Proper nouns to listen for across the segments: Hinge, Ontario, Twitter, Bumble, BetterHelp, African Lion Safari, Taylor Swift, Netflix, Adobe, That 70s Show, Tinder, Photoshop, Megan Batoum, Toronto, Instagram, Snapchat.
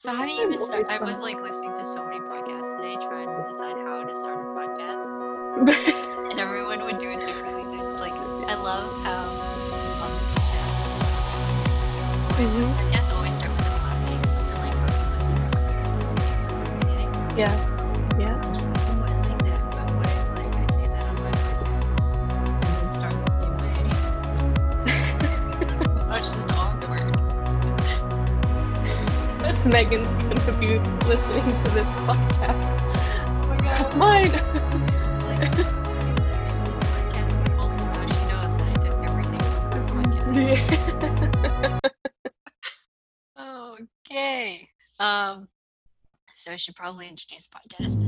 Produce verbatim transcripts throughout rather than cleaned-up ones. So how do you even start? I was like listening to so many podcasts today trying to decide how to start a podcast. And everyone would do it differently. Like, I love how podcasts yes, always start with the planning and like how you Yeah. Yeah. Just like like that, but what if like I say that on my podcast and then start the same way? Oh, it's just awkward. Megan's even confused listening to this podcast. Oh my god. That's mine! Like, she's listening to the podcast, but also now she knows that I took everything from the podcast. Yeah. Okay. Um, so I should probably introduce the podcast.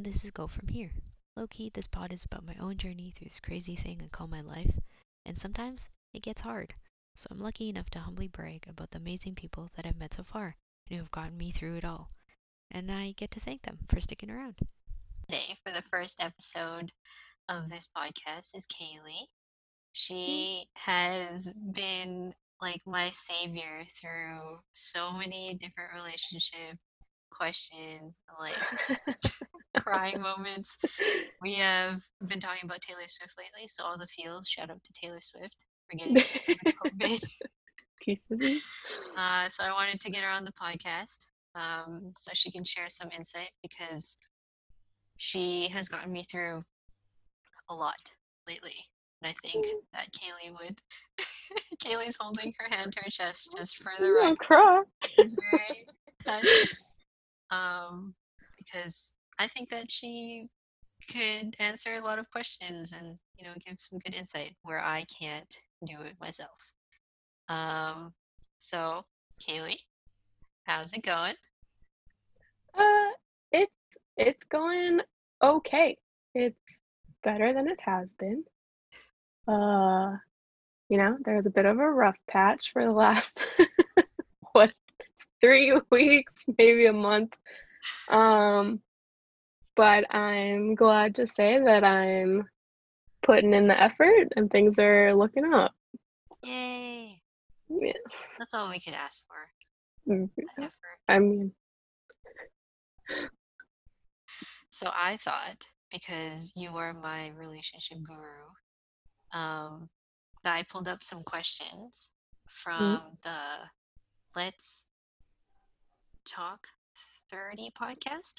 This is Go From Here. Low-key, this pod is about my own journey through this crazy thing I call my life, and sometimes it gets hard. So I'm lucky enough to humbly brag about the amazing people that I've met so far and who have gotten me through it all. And I get to thank them for sticking around. Today, for the first episode of this podcast, is Kaylee. She has been like my savior through so many different relationship questions, like crying moments. We have been talking about Taylor Swift lately, so all the feels, shout out to Taylor Swift for getting COVID. Uh, so I wanted to get her on the podcast um, so she can share some insight, because she has gotten me through a lot lately. And I think that Kaylee would. Kaylee's holding her hand to her chest just for the record. Cry. She's very touched. Um, because I think that she could answer a lot of questions and, you know, give some good insight where I can't do it myself. Um, so Kaylee, how's it going? Uh, it's, it's going okay. It's better than it has been. Uh, you know, there was a bit of a rough patch for the last, what? Three weeks, maybe a month. Um, but I'm glad to say that I'm putting in the effort and things are looking up. Yay. Yeah. That's all we could ask for. Mm-hmm. Effort. I mean. So I thought, because you are my relationship guru, um, that I pulled up some questions from mm-hmm. the Let's Talk thirty podcast.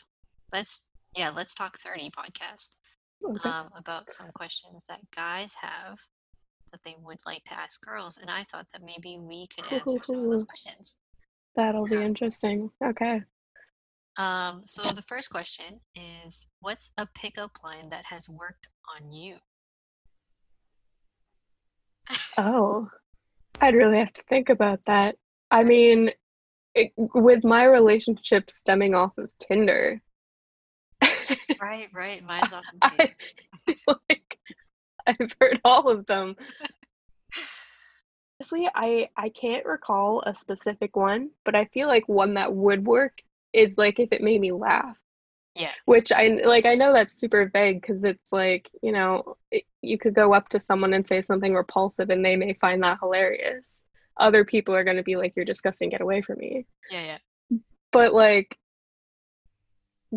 Let's yeah, let's talk thirty podcast. Okay. Um, about some questions that guys have that they would like to ask girls, and I thought that maybe we could answer Ooh, some of those questions. That'll yeah. be interesting. Okay. Um. So the first question is, what's a pickup line that has worked on you? Oh, I'd really have to think about that. I mean. It, with my relationship stemming off of Tinder. Right, right. Mine's off of Tinder. I, like, I've heard all of them. Honestly, I, I can't recall a specific one, but I feel like one that would work is, like, if it made me laugh. Yeah. Which, I like, I know that's super vague, because it's, like, you know, it, you could go up to someone and say something repulsive, and they may find that hilarious. Other people are going to be like, you're disgusting, get away from me. Yeah, yeah. But, like,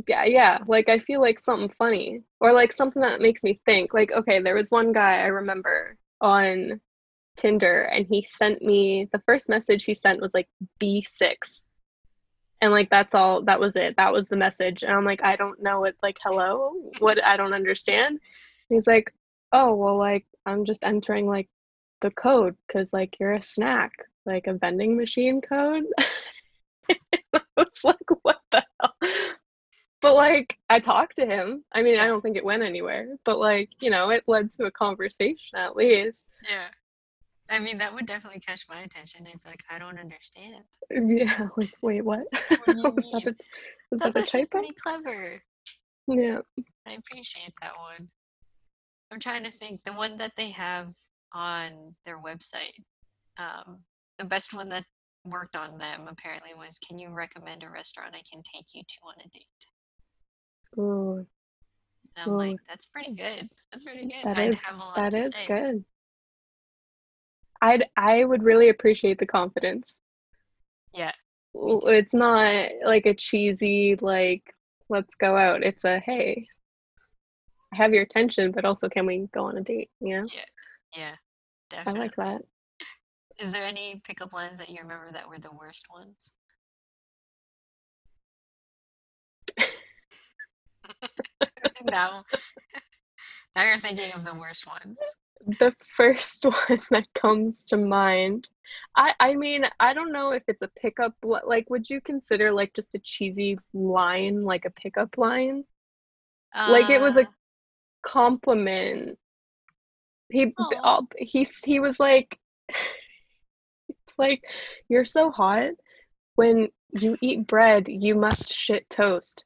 yeah, yeah. Like, I feel like something funny. Or, like, something that makes me think. Like, okay, there was one guy I remember on Tinder, and he sent me, the first message he sent was, like, B six. And, like, that's all, that was it. That was the message. And I'm like, I don't know. It's like, hello? What? I don't understand. And he's like, oh, well, like, I'm just entering, like, the code, because like you're a snack, like a vending machine code. I was like, what the hell? But like I talked to him. I mean, I don't think it went anywhere, but like, you know, it led to a conversation at least. Yeah, I mean, that would definitely catch my attention. I'd be like, I don't understand. Yeah, like wait, what? What do you mean? was that a, was that's that a typo? Pretty clever. Yeah. I appreciate that one. I'm trying to think. The one that they have on their website, um, the best one that worked on them apparently was, can you recommend a restaurant I can take you to on a date? Ooh. And I'm Ooh. like, that's pretty good. That's pretty good. That I'd is, have a lot that to is say. Good. I'd I would really appreciate the confidence. Yeah. It's not like a cheesy, like, let's go out. It's a, hey, I have your attention, but also can we go on a date? Yeah. Yeah. Yeah. Definitely. I like that. Is there any pickup lines that you remember that were the worst ones? No. Now you're thinking of the worst ones. The first one that comes to mind. I, I mean, I don't know if it's a pickup, like, would you consider, like, just a cheesy line, like a pickup line? Uh, like, it was a compliment. He, oh. he, he was like, it's like, you're so hot. When you eat bread, you must shit toast.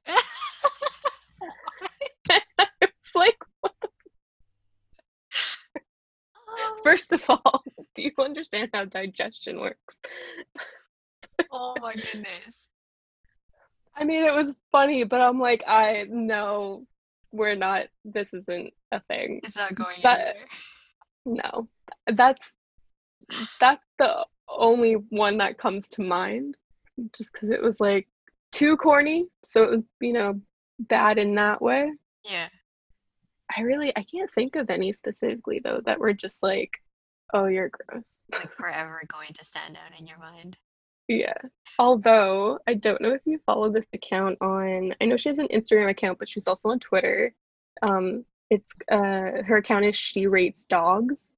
It's like, first of all, do you understand how digestion works? Oh my goodness. I mean, it was funny, but I'm like, I know we're not, this isn't a thing. It's not going that, anywhere. No. That's, that's the only one that comes to mind, just because it was like too corny. So it was, you know, bad in that way. Yeah. I really, I can't think of any specifically, though, that were just like, oh, you're gross. Like, forever going to stand out in your mind. Yeah. Although, I don't know if you follow this account on, I know she has an Instagram account, but she's also on Twitter. Um, it's, uh, her account is She Rates Dogs.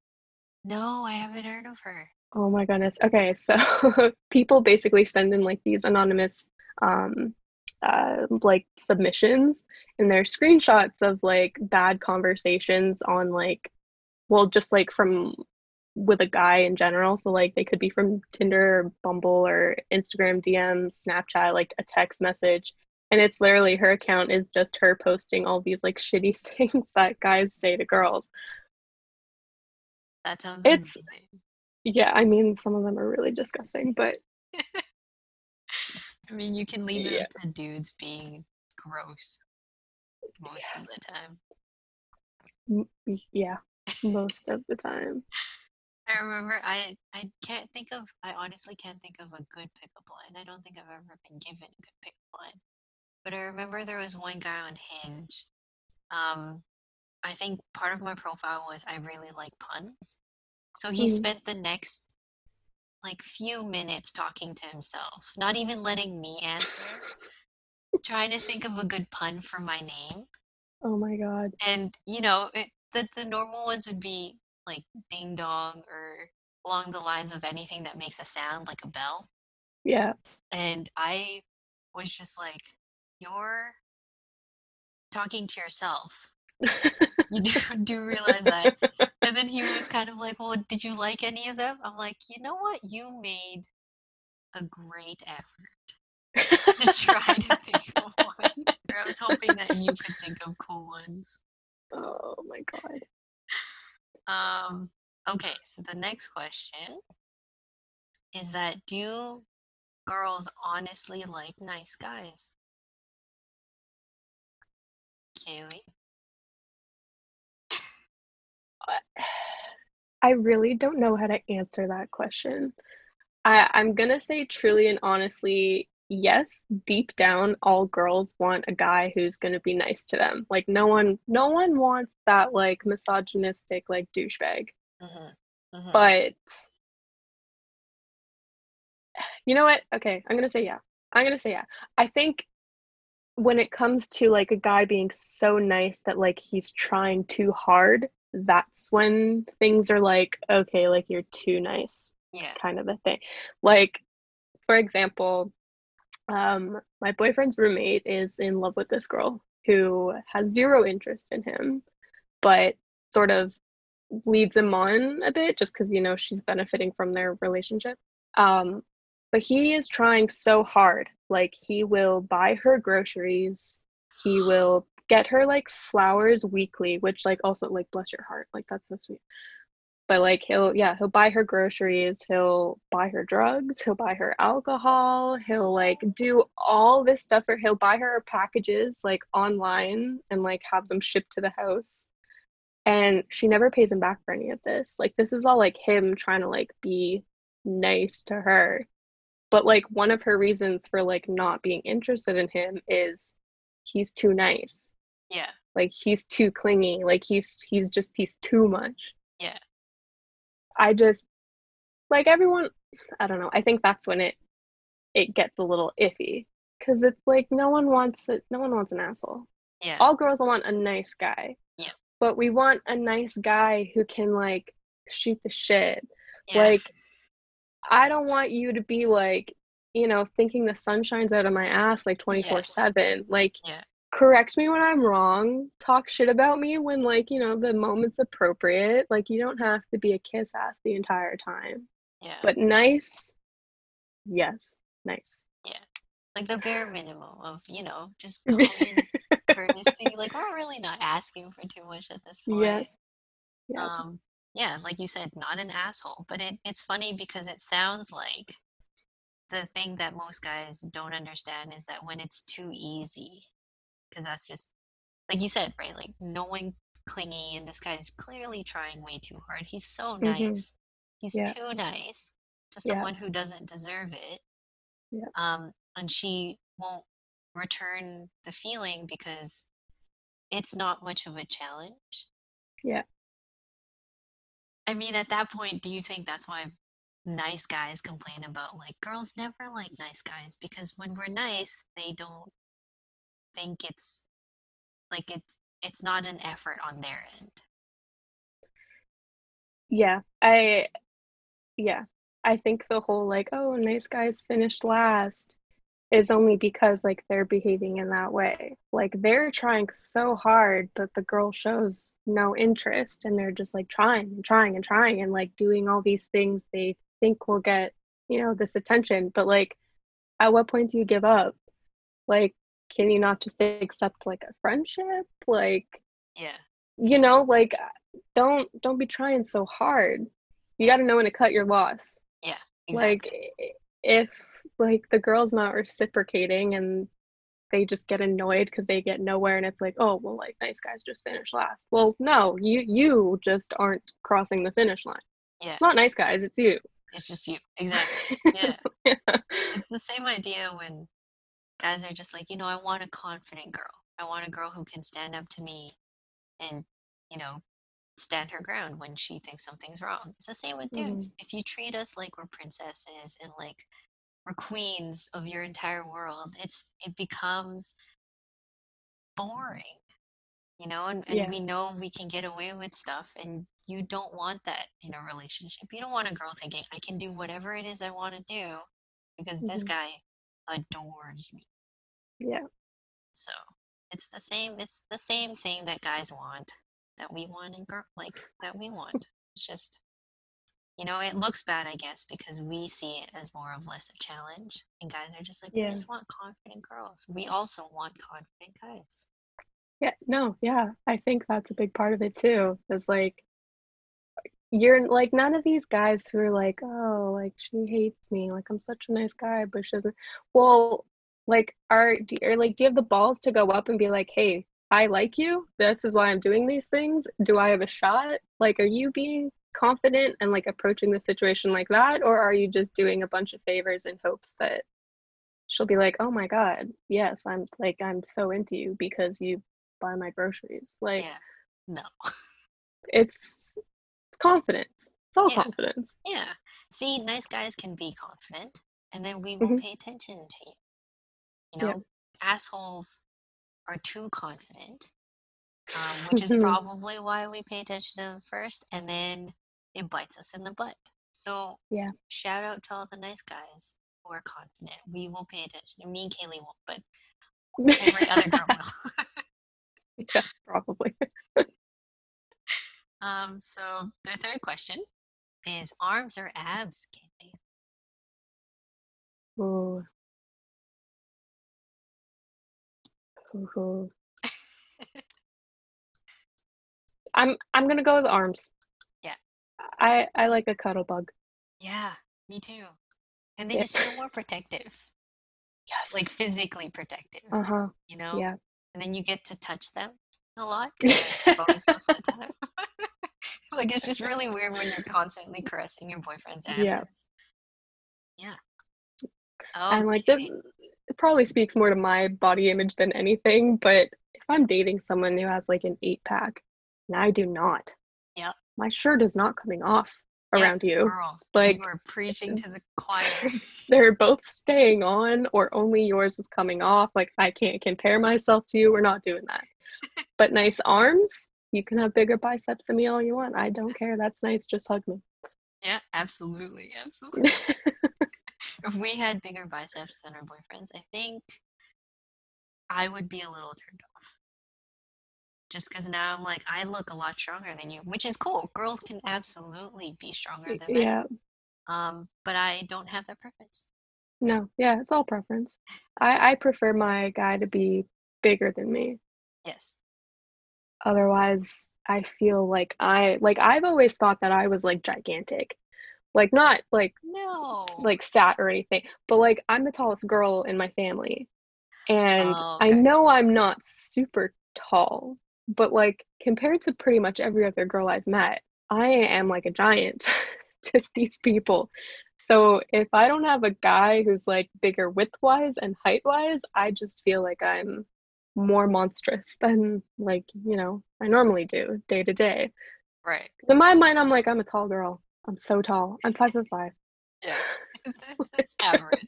No, I haven't heard of her. Oh, my goodness. Okay, so people basically send in, like, these anonymous, um, Uh, like submissions, and they're screenshots of like bad conversations on like, well, just like from with a guy in general. So like they could be from Tinder or Bumble or Instagram D Ms, Snapchat, like a text message. And it's literally, her account is just her posting all these like shitty things that guys say to girls. That sounds it's, amazing. Yeah, I mean, some of them are really disgusting, but I mean, you can leave it yeah. up to dudes being gross most yeah. of the time. Yeah, most of the time. I remember, I, I can't think of, I honestly can't think of a good pickup line. I don't think I've ever been given a good pickup line. But I remember there was one guy on Hinge. Um, I think part of my profile was I really like puns. So he mm. spent the next like few minutes talking to himself, not even letting me answer, trying to think of a good pun for my name. Oh my god. And you know, it, the, the normal ones would be like ding dong or along the lines of anything that makes a sound like a bell. Yeah. And I was just like, you're talking to yourself. You do, do realize that. And then he was kind of like, well, did you like any of them? I'm like, you know what? You made a great effort to try to think of one. I was hoping that you could think of cool ones. Oh my god. Um, okay, so the next question is that, do girls honestly like nice guys? Kaylee? I really don't know how to answer that question. I, I'm gonna say truly and honestly, yes, deep down, all girls want a guy who's gonna be nice to them. Like, no one, no one wants that like misogynistic, like douchebag. Uh-huh. Uh-huh. But you know what? Okay, I'm gonna say yeah. I'm gonna say yeah. I think when it comes to like a guy being so nice that like he's trying too hard, that's when things are like, okay, like you're too nice, yeah, kind of a thing. Like, for example, um my boyfriend's roommate is in love with this girl who has zero interest in him, but sort of leads him on a bit just because, you know, she's benefiting from their relationship. Um but he is trying so hard. Like, he will buy her groceries, he will get her like flowers weekly, which like also like bless your heart, like that's so sweet. But like he'll yeah he'll buy her groceries, he'll buy her drugs, he'll buy her alcohol, he'll like do all this stuff, or he'll buy her packages like online and like have them shipped to the house, and she never pays him back for any of this. Like this is all like him trying to like be nice to her. But like one of her reasons for like not being interested in him is he's too nice. Yeah. Like he's too clingy. Like he's he's just he's too much. Yeah. I just like everyone I don't know. I think that's when it it gets a little iffy, cuz it's like no one wants it, no one wants an asshole. Yeah. All girls want a nice guy. Yeah. But we want a nice guy who can like shoot the shit. Yeah. Like I don't want you to be like, you know, thinking the sun shines out of my ass like twenty-four seven. Yes. Like yeah. Correct me when I'm wrong. Talk shit about me when, like, you know, the moment's appropriate. Like, you don't have to be a kiss ass the entire time. Yeah. But nice. Yes. Nice. Yeah. Like the bare minimum of, you know, just common courtesy. Like, we're really not asking for too much at this point. Yes. Yeah. Um, yeah, like you said, not an asshole. But it, it's funny because it sounds like the thing that most guys don't understand is that when it's too easy, because that's just, like you said, right? Like, no one clingy, and this guy is clearly trying way too hard. He's so nice. Mm-hmm. He's yeah. too nice to someone yeah. who doesn't deserve it. Yeah. Um, and she won't return the feeling because it's not much of a challenge. Yeah. I mean, at that point, do you think that's why nice guys complain about, like, girls never like nice guys? Because when we're nice, they don't think it's, like, it's, it's not an effort on their end. Yeah, I, yeah. I think the whole, like, oh, nice guys finished last is only because, like, they're behaving in that way. Like, they're trying so hard, but the girl shows no interest, and they're just, like, trying and trying and trying and, like, doing all these things they think will get, you know, this attention. But, like, at what point do you give up? Like, can you not just accept, like, a friendship? Like, yeah, you know, like, don't don't be trying so hard. You got to know when to cut your loss. Yeah, exactly. Like, if... like the girl's not reciprocating and they just get annoyed because they get nowhere, and it's like, oh well, like nice guys just finished last. Well, no, you you just aren't crossing the finish line. Yeah, it's not nice guys, it's you. It's just you, exactly. Yeah, yeah. It's the same idea when guys are just like, you know, I want a confident girl. I want a girl who can stand up to me and, you know, stand her ground when she thinks something's wrong. It's the same with dudes. Mm. If you treat us like we're princesses and like or queens of your entire world, it's it becomes boring, you know, and, and yeah. we know we can get away with stuff, and you don't want that in a relationship. You don't want a girl thinking, I can do whatever it is I want to do because mm-hmm. this guy adores me. Yeah. So it's the same it's the same thing that guys want, that we want, and girl like that we want. It's just, you know, it looks bad, I guess, because we see it as more of less a challenge. And guys are just like, yeah. we just want confident girls. We also want confident guys. Yeah, no, yeah. I think that's a big part of it, too. It's like, you're, like, none of these guys who are like, oh, like, she hates me. Like, I'm such a nice guy, but she doesn't. Well, like, are, or, like, do you have the balls to go up and be like, hey, I like you. This is why I'm doing these things. Do I have a shot? Like, are you being confident and like approaching the situation like that, or are you just doing a bunch of favors in hopes that she'll be like, oh my god, yes, I'm like I'm so into you because you buy my groceries? Like, yeah. No, it's it's confidence. It's all yeah. confidence. Yeah, see, nice guys can be confident, and then we will mm-hmm. pay attention to you, you know. Yeah. Assholes are too confident, Um, which is probably why we pay attention to them first, and then it bites us in the butt. So yeah, shout out to all the nice guys who are confident. We will pay attention. Me and Kaylee won't, but every other girl will. Yeah, probably. um. So the third question is arms or abs, Kaylee? Oh. I'm I'm gonna go with arms. Yeah. I I like a cuddle bug. Yeah, me too. And they yeah. just feel more protective. Yes. Like physically protective. Uh huh. You know. Yeah. And then you get to touch them a lot. Exposed most of the time. Like it's just really weird when you're constantly caressing your boyfriend's abs. Yeah. Yeah. Oh. Okay. And like this, it probably speaks more to my body image than anything, but if I'm dating someone who has like an eight pack, and I do not. Yeah. My shirt is not coming off around yep, you. Girl, like you are preaching to the choir. They're both staying on, or only yours is coming off. Like I can't compare myself to you. We're not doing that. But nice arms. You can have bigger biceps than me all you want. I don't care. That's nice. Just hug me. Yeah, absolutely. Absolutely. If we had bigger biceps than our boyfriends, I think I would be a little turned off. Just because now I'm like, I look a lot stronger than you, which is cool. Girls can absolutely be stronger than men. Yeah. Um, but I don't have that preference. No. Yeah, it's all preference. I, I prefer my guy to be bigger than me. Yes. Otherwise, I feel like I, like I've always thought that I was like gigantic. Like not like, no, like fat or anything, but like I'm the tallest girl in my family. And oh, okay. I know I'm not super tall, but like compared to pretty much every other girl I've met, I am like a giant to these people. So if I don't have a guy who's like bigger width wise and height wise, I just feel like I'm more monstrous than like, you know, I normally do day to day. Right. In my mind, I'm like, I'm a tall girl. I'm so tall. I'm five foot five. Yeah. That's average.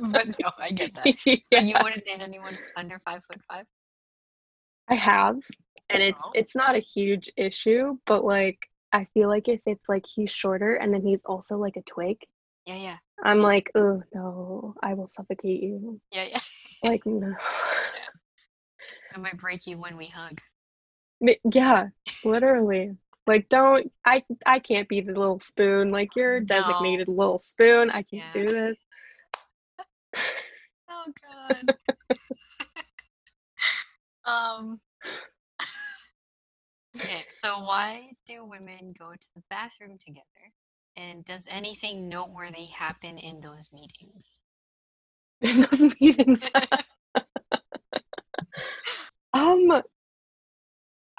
But no, I get that. So yeah. You wouldn't date anyone under five foot five? I have, and it's it's not a huge issue, but like I feel like if it's like he's shorter and then he's also like a twig, yeah, yeah, I'm like, oh no, I will suffocate you. Yeah, yeah. Like no, yeah. I might break you when we hug. Yeah, literally. Like don't I? I can't be the little spoon. Like you're designated no. little spoon. I can't yeah. do this. Oh God. Um, okay, so why do women go to the bathroom together? And does anything noteworthy happen in those meetings? In those meetings? um,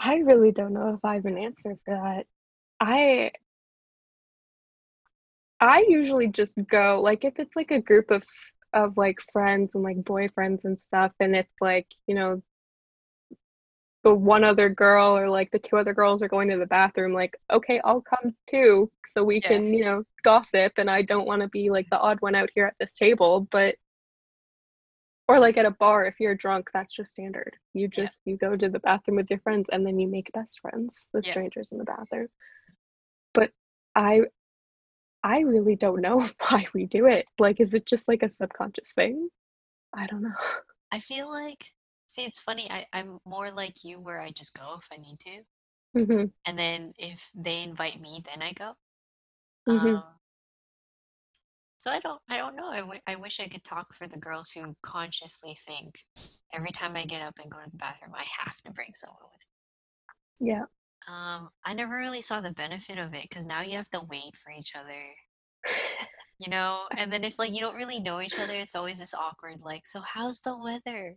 I really don't know if I have an answer for that. I, I usually just go, like, if it's, like, a group of, of, like, friends and, like, boyfriends and stuff, and it's, like, you know, the one other girl or like the two other girls are going to the bathroom, like, okay, I'll come too. So we yeah. can, you know, gossip. And I don't want to be like the odd one out here at this table, but, or like at a bar, if you're drunk, that's just standard. You just, yeah. you go to the bathroom with your friends and then you make best friends with yeah. strangers in the bathroom. But I, I really don't know why we do it. Like, is it just like a subconscious thing? I don't know. I feel like, see, it's funny. I, I'm more like you where I just go if I need to. Mm-hmm. And then if they invite me, then I go. Mm-hmm. Um, so I don't I don't know. I, w- I wish I could talk for the girls who consciously think every time I get up and go to the bathroom, I have to bring someone with me. Yeah. Um, I never really saw the benefit of it because now you have to wait for each other. You know? And then if like you don't really know each other, it's always this awkward like, so how's the weather?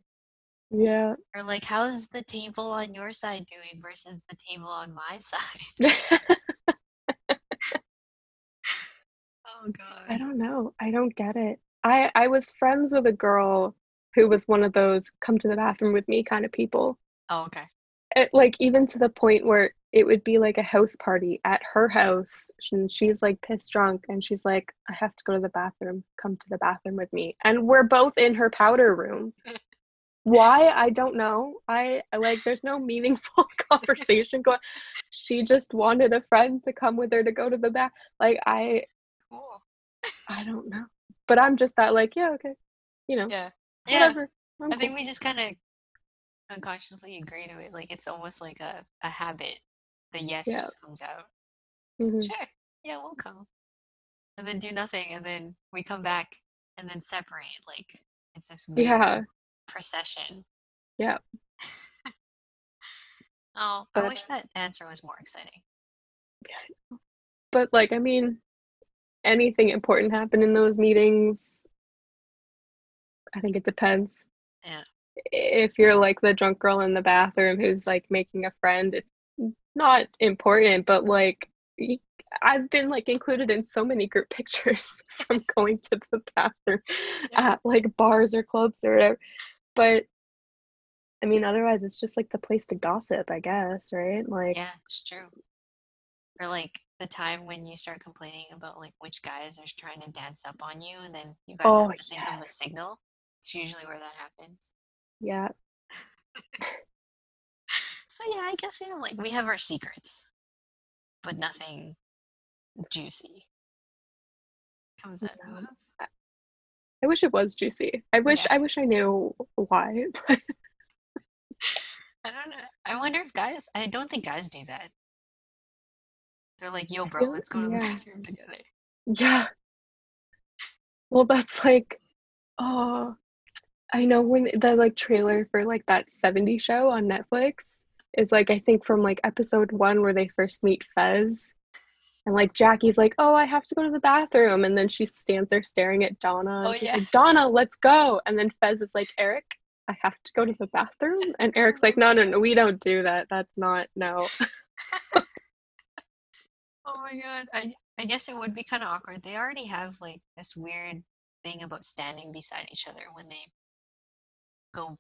Yeah. Or like, how's the table on your side doing versus the table on my side? Oh God. I don't know. I don't get it. I, I was friends with a girl who was one of those come to the bathroom with me kind of people. Oh, okay. It, like even to the point where it would be like a house party at her house and she's like pissed drunk and she's like, I have to go to the bathroom. Come to the bathroom with me. And we're both in her powder room. Why? I don't know. I like, there's no meaningful conversation going. She just wanted a friend to come with her to go to the bath. Like, I, cool. I don't know. But I'm just that, like, yeah, okay. You know, yeah. Whatever. Yeah. I cool. think we just kind of unconsciously agree to it. Like, it's almost like a, a habit. The yes yeah. just comes out. Mm-hmm. Sure. Yeah, we'll come. And then do nothing. And then we come back and then separate. Like, it's this weird. Yeah. Procession. Yeah. Oh, I but, wish that answer was more exciting. But, like, I mean, anything important happened in those meetings? I think it depends. Yeah. If you're, like, the drunk girl in the bathroom who's, like, making a friend, it's not important, but, like, I've been, like, included in so many group pictures from going to the bathroom yeah. at, like, bars or clubs or whatever. But, I mean, otherwise it's just, like, the place to gossip, I guess, right? Like, yeah, it's true. Or, like, the time when you start complaining about, like, which guys are trying to dance up on you, and then you guys oh, have to yes. think of a signal. It's usually where that happens. Yeah. So, yeah, I guess we don't, like, we have our secrets, but nothing juicy comes out no. of us. I wish it was juicy. I wish yeah. I wish I knew why. But I don't know. I wonder if guys, I don't think guys do that. They're like, yo, bro, let's go to yeah. the bathroom together. Yeah. Well, that's like, oh, I know when the, like, trailer for, like, That seventies Show on Netflix is, like, I think from, like, episode one where they first meet Fez. And, like, Jackie's like, oh, I have to go to the bathroom. And then she stands there staring at Donna. Oh, yeah. Like, Donna, let's go. And then Fez is like, Eric, I have to go to the bathroom. And Eric's like, no, no, no, we don't do that. That's not, no. Oh my god, I I guess it would be kind of awkward. They already have, like, this weird thing about standing beside each other when they go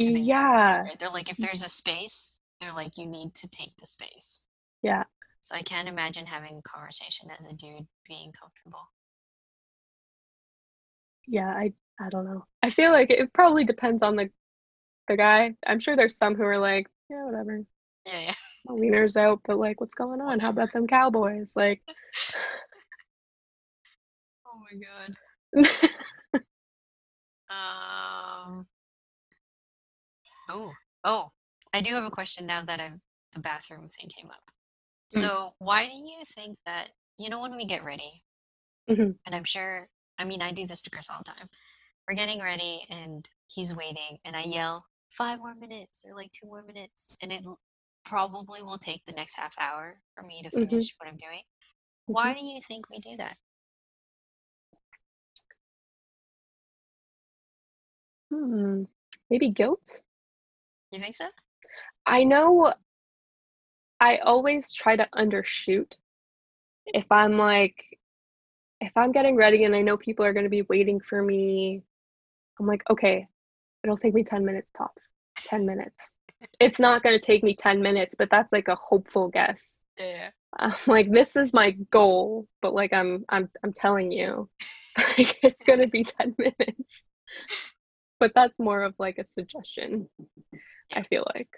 to the yeah. universe, right? They're like, if there's a space, they're like, you need to take the space. Yeah. So I can't imagine having a conversation as a dude being comfortable. Yeah, I I don't know. I feel like it probably depends on the the guy. I'm sure there's some who are like, yeah, whatever. Yeah, yeah. Wieners out, but, like, what's going on? How about them Cowboys? Like, oh my god. um. Oh, oh! I do have a question now that I've the bathroom thing came up. Mm. So, why do you think that, you know, when we get ready, mm-hmm. and I'm sure, I mean, I do this to Chris all the time. We're getting ready, and he's waiting, and I yell, five more minutes, or like two more minutes, and it probably will take the next half hour for me to finish mm-hmm. what I'm doing. Mm-hmm. Why do you think we do that? Hmm. Maybe guilt? You think so? I know I always try to undershoot. If I'm like, if I'm getting ready and I know people are going to be waiting for me, I'm like, okay, it'll take me ten minutes tops. ten minutes. It's not going to take me ten minutes, but that's, like, a hopeful guess. Yeah. I'm like, this is my goal, but, like, I'm I'm I'm telling you, like, it's going to be ten minutes. But that's more of, like, a suggestion, I feel like.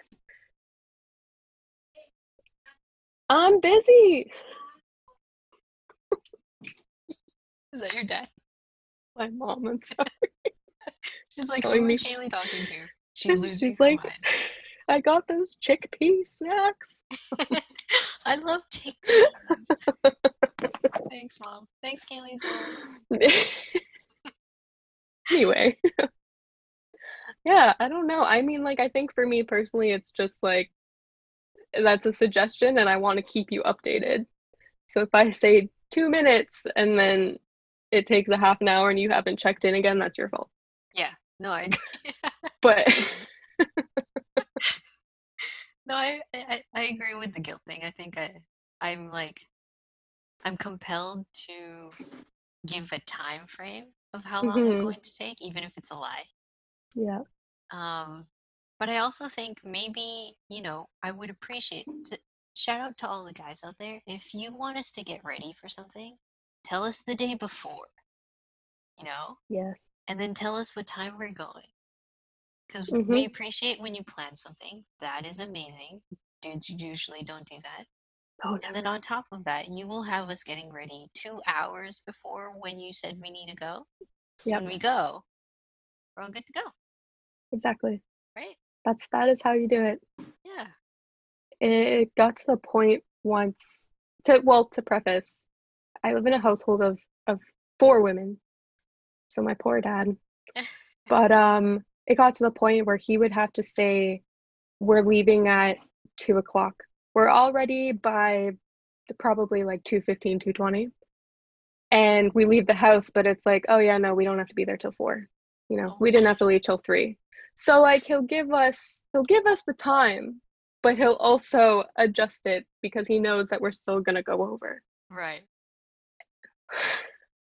I'm busy. Is that your dad? My mom, I'm sorry. She's like, who is Kaylee talking to? She's losing her mind. I got those chickpea snacks. I love chickpeas. Thanks, Mom. Thanks, Kaylee's mom. Anyway. Yeah, I don't know. I mean, like, I think for me personally, it's just, like, that's a suggestion, and I want to keep you updated. So if I say two minutes, and then it takes a half an hour, and you haven't checked in again, that's your fault. Yeah. No, I agree. But no, I, I I agree with the guilt thing. I think I I'm like I'm compelled to give a time frame of how long mm-hmm. I'm going to take, even if it's a lie. Yeah. Um, but I also think maybe, you know, I would appreciate to, shout out to all the guys out there. If you want us to get ready for something, tell us the day before. You know? Yes. And then tell us what time we're going. Because mm-hmm. we appreciate when you plan something. That is amazing. Dudes usually don't do that. Oh, and then on top of that, you will have us getting ready two hours before when you said we need to go. So yep. when we go, we're all good to go. Exactly. Right? That's, that is how you do it. Yeah. It got to the point once, to well, to preface, I live in a household of, of four women. So my poor dad. But um. It got to the point where he would have to say, we're leaving at two o'clock. We're all ready by probably like two fifteen, two twenty. And we leave the house, but it's like, oh yeah, no, we don't have to be there till four. You know, we didn't have to leave till three. So like, he'll give us, he'll give us the time, but he'll also adjust it because he knows that we're still going to go over. Right.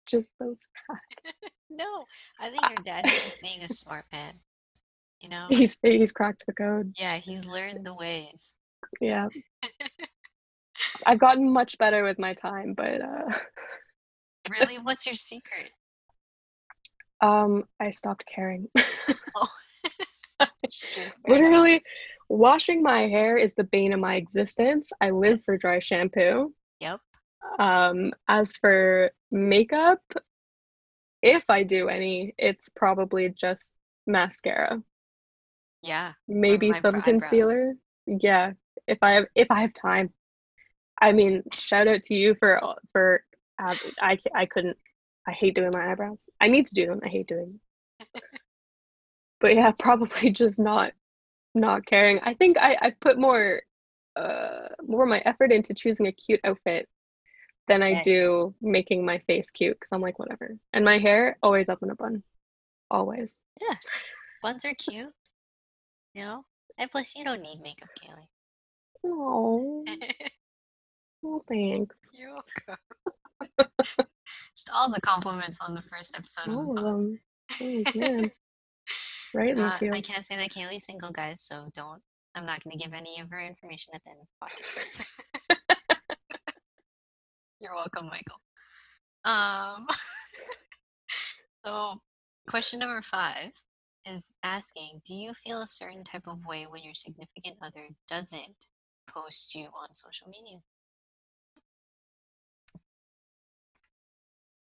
Just so sad. No, I think your dad is just being a smart man. You know, he's, he's cracked the code. Yeah. He's learned the ways. Yeah. I've gotten much better with my time, but, uh, really, what's your secret? Um, I stopped caring. Oh. Literally, washing my hair is the bane of my existence. I live yes. for dry shampoo. Yep. Um, as for makeup, if I do any, it's probably just mascara. Yeah. Maybe some eyebrows. Concealer. Yeah. If I have, if I have time. I mean, shout out to you for for. Uh, I, I couldn't, I hate doing my eyebrows. I need to do them. I hate doing them. But yeah, probably just not, not caring. I think I, I've put more, uh, more of my effort into choosing a cute outfit than I yes. do making my face cute. Cause I'm like, whatever. And my hair always up in a bun. Always. Yeah. Buns are cute. You know? And plus you don't need makeup, Kaylee. Oh. Well, thanks. You're welcome. Just all the compliments on the first episode. All of them. Oh, man. Right, uh, I can't say that Kaylee's single, guys, so don't. I'm not going to give any of her information at the end of the podcast. You're welcome, Michael. Um. So, question number five is asking, do you feel a certain type of way when your significant other doesn't post you on social media?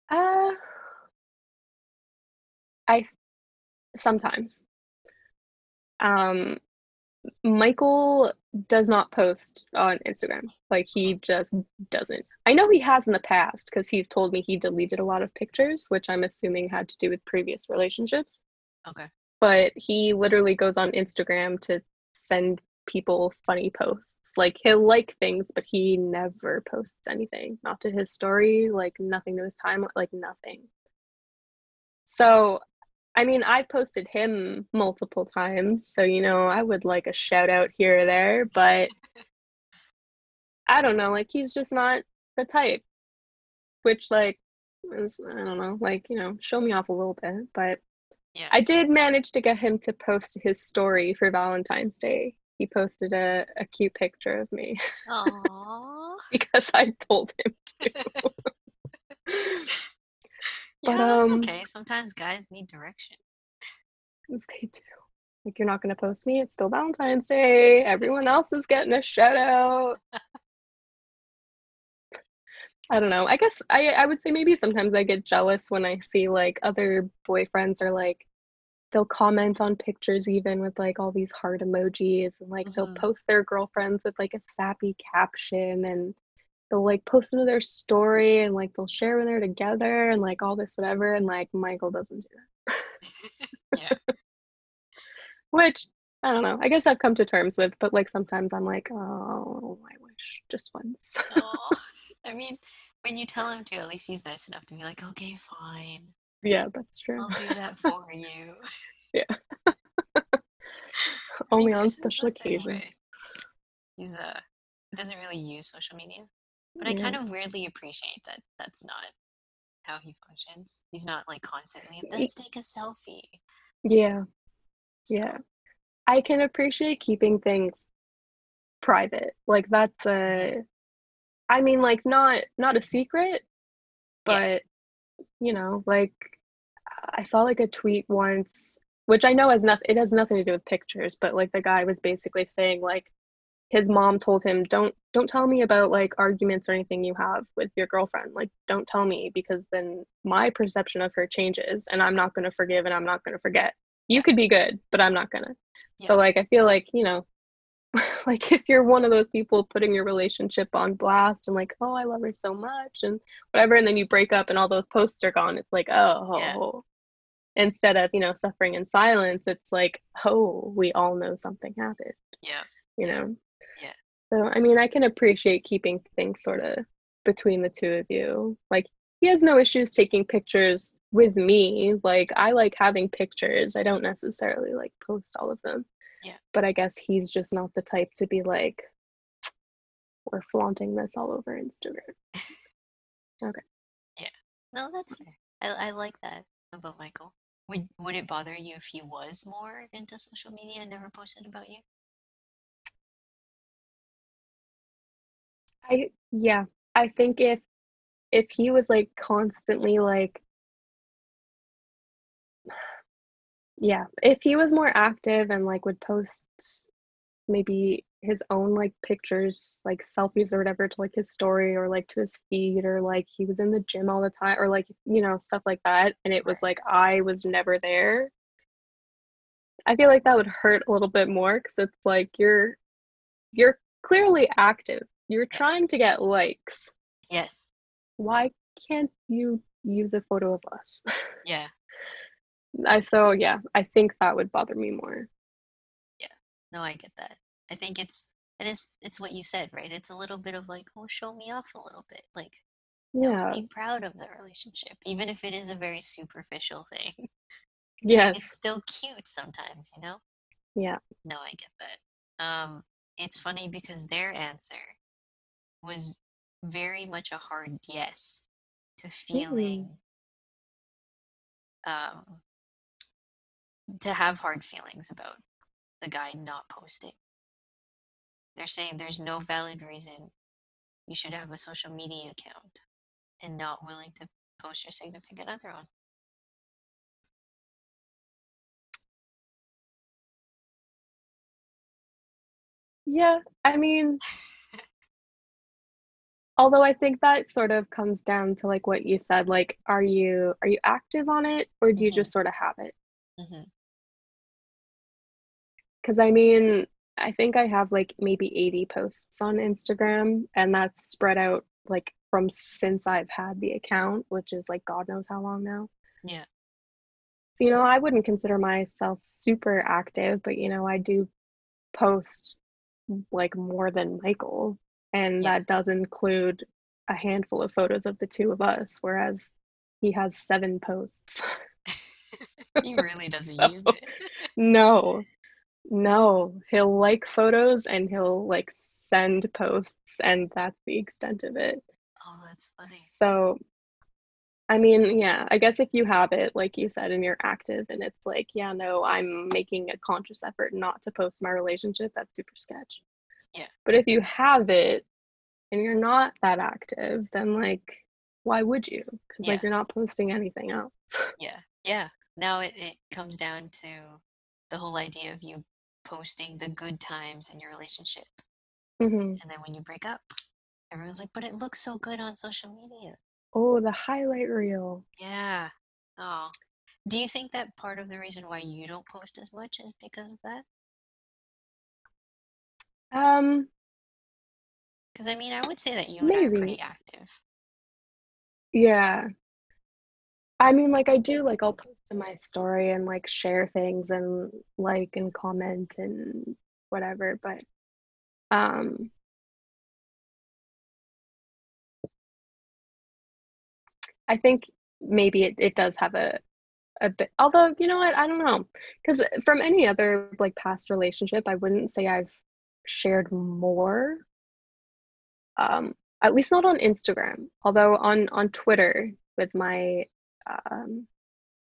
Uh, I sometimes, um, Michael does not post on Instagram. Like, he just doesn't. I know he has in the past because he's told me he deleted a lot of pictures, which I'm assuming had to do with previous relationships. Okay. But he literally goes on Instagram to send people funny posts. Like, he'll like things, but he never posts anything. Not to his story, like nothing to his timeline, like nothing. So, I mean, I've posted him multiple times, so, you know, I would like a shout out here or there, but I don't know, like, he's just not the type, which, like, is, I don't know, like, you know, show me off a little bit, but yeah. I did manage to get him to post his story for Valentine's Day. He posted a, a cute picture of me. Aww. Because I told him to. Yeah, but, um, that's okay. Sometimes guys need direction. They do. Like, you're not going to post me. It's still Valentine's Day. Everyone else is getting a shout out. I don't know. I guess I, I would say maybe sometimes I get jealous when I see, like, other boyfriends are like, they'll comment on pictures even with like all these heart emojis and like mm-hmm. they'll post their girlfriends with like a sappy caption and they'll like post into their story and like they'll share when they're together and like all this whatever, and like Michael doesn't do that. Yeah. Which I don't know, I guess I've come to terms with, but like sometimes I'm like, oh, I wish just once. Oh, I mean, when you tell him to, at least he's nice enough to be like, okay, fine. Yeah, that's true. I'll do that for you. Yeah. Only on special occasion. He's uh doesn't really use social media, but yeah. I kind of weirdly appreciate that. That's not how he functions. He's not like constantly, let's take a selfie. Yeah. So. Yeah. I can appreciate keeping things private. Like, that's a. I mean, like not not a secret, but. Yes. You know, like, I saw like a tweet once, which I know has nothing, it has nothing to do with pictures, but like the guy was basically saying like his mom told him, don't don't tell me about like arguments or anything you have with your girlfriend, like don't tell me, because then my perception of her changes and I'm not going to forgive and I'm not going to forget. You could be good, but I'm not gonna. Yeah. So like, I feel like, you know, like if you're one of those people putting your relationship on blast and like, oh, I love her so much and whatever, and then you break up and all those posts are gone, it's like, oh yeah. Instead of, you know, suffering in silence, it's like, oh, we all know something happened. Yeah. You know. Yeah. So, I mean, I can appreciate keeping things sort of between the two of you. Like, he has no issues taking pictures with me. Like, I like having pictures. I don't necessarily like post all of them. Yeah. But I guess he's just not the type to be like, we're flaunting this all over Instagram. Okay. Yeah. No, that's fair. I, I like that about Michael. Would would it bother you if he was more into social media and never posted about you? I yeah. I think if if he was like constantly like yeah, if he was more active and like would post maybe his own like pictures, like selfies or whatever, to like his story or like to his feed, or like he was in the gym all the time, or like, you know, stuff like that, and it was like I was never there, I feel like that would hurt a little bit more, because it's like you're you're clearly active, you're yes. trying to get likes. Yes. Why can't you use a photo of us? Yeah. I so yeah I think that would bother me more. Yeah. No, I get that. I think it's it is it's what you said, right? It's a little bit of like, oh, show me off a little bit, like, yeah, be proud of the relationship, even if it is a very superficial thing. Yeah, it's still cute sometimes, you know. Yeah. No, I get that. Um, it's funny because their answer was very much a hard yes to feeling, mm-hmm. um, to have hard feelings about the guy not posting. They're saying there's no valid reason you should have a social media account and not willing to post your significant other on. Yeah, I mean, although I think that sort of comes down to like what you said, like, are you are you active on it, or do mm-hmm. you just sort of have it? Because mm-hmm. I mean, I think I have like maybe eighty posts on Instagram, and that's spread out like from since I've had the account, which is like God knows how long now. Yeah. So, you know, I wouldn't consider myself super active, but, you know, I do post like more than Michael, and yeah. that does include a handful of photos of the two of us, whereas he has seven posts. He really doesn't so, use it. No. No, he'll like photos and he'll like send posts, and that's the extent of it. Oh, that's funny. So, I mean, yeah, I guess if you have it, like you said, and you're active, and it's like, yeah, no, I'm making a conscious effort not to post my relationship, that's super sketch. Yeah. But if you have it and you're not that active, then like, why would you? Because yeah. like you're not posting anything else. Yeah. Yeah. Now it, it comes down to the whole idea of you posting the good times in your relationship, mm-hmm. and then when you break up, everyone's like, but it looks so good on social media. Oh, the highlight reel. Yeah. Oh, do you think that part of the reason why you don't post as much is because of that? Um because I mean, I would say that you maybe. And I are pretty active. Yeah, I mean, like, I do, like, I'll post to my story and, like, share things and like and comment and whatever, but um I think maybe it, it does have a a bit, although, you know what, I don't know, because from any other, like, past relationship, I wouldn't say I've shared more, um at least not on Instagram, although on on Twitter with my Um,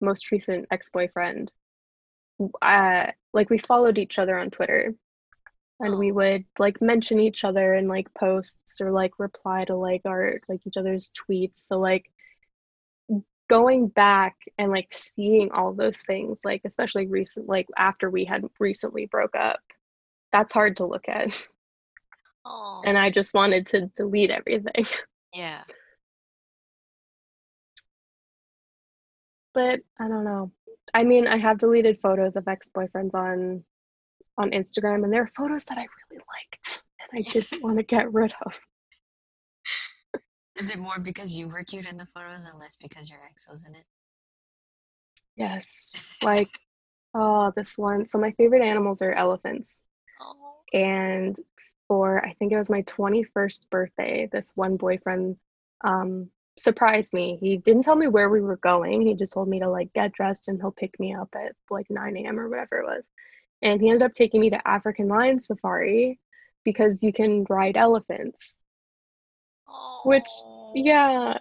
most recent ex-boyfriend, uh, like, we followed each other on Twitter, and we would like mention each other in like posts, or like reply to like our like each other's tweets. So like going back and like seeing all those things, like especially recent, like after we had recently broke up, that's hard to look at. Aww. And I just wanted to delete everything. Yeah. But I don't know. I mean, I have deleted photos of ex-boyfriends on on Instagram, and there are photos that I really liked and I didn't want to get rid of. Is it more because you were cute in the photos and less because your ex was in it? Yes. Like, oh, this one. So my favorite animals are elephants. Oh. And for, I think it was my twenty-first birthday, this one boyfriend um, surprised me. He didn't tell me where we were going. He just told me to like get dressed and he'll pick me up at like nine a.m. or whatever it was. And he ended up taking me to African Lion Safari because you can ride elephants. Aww. Which, yeah.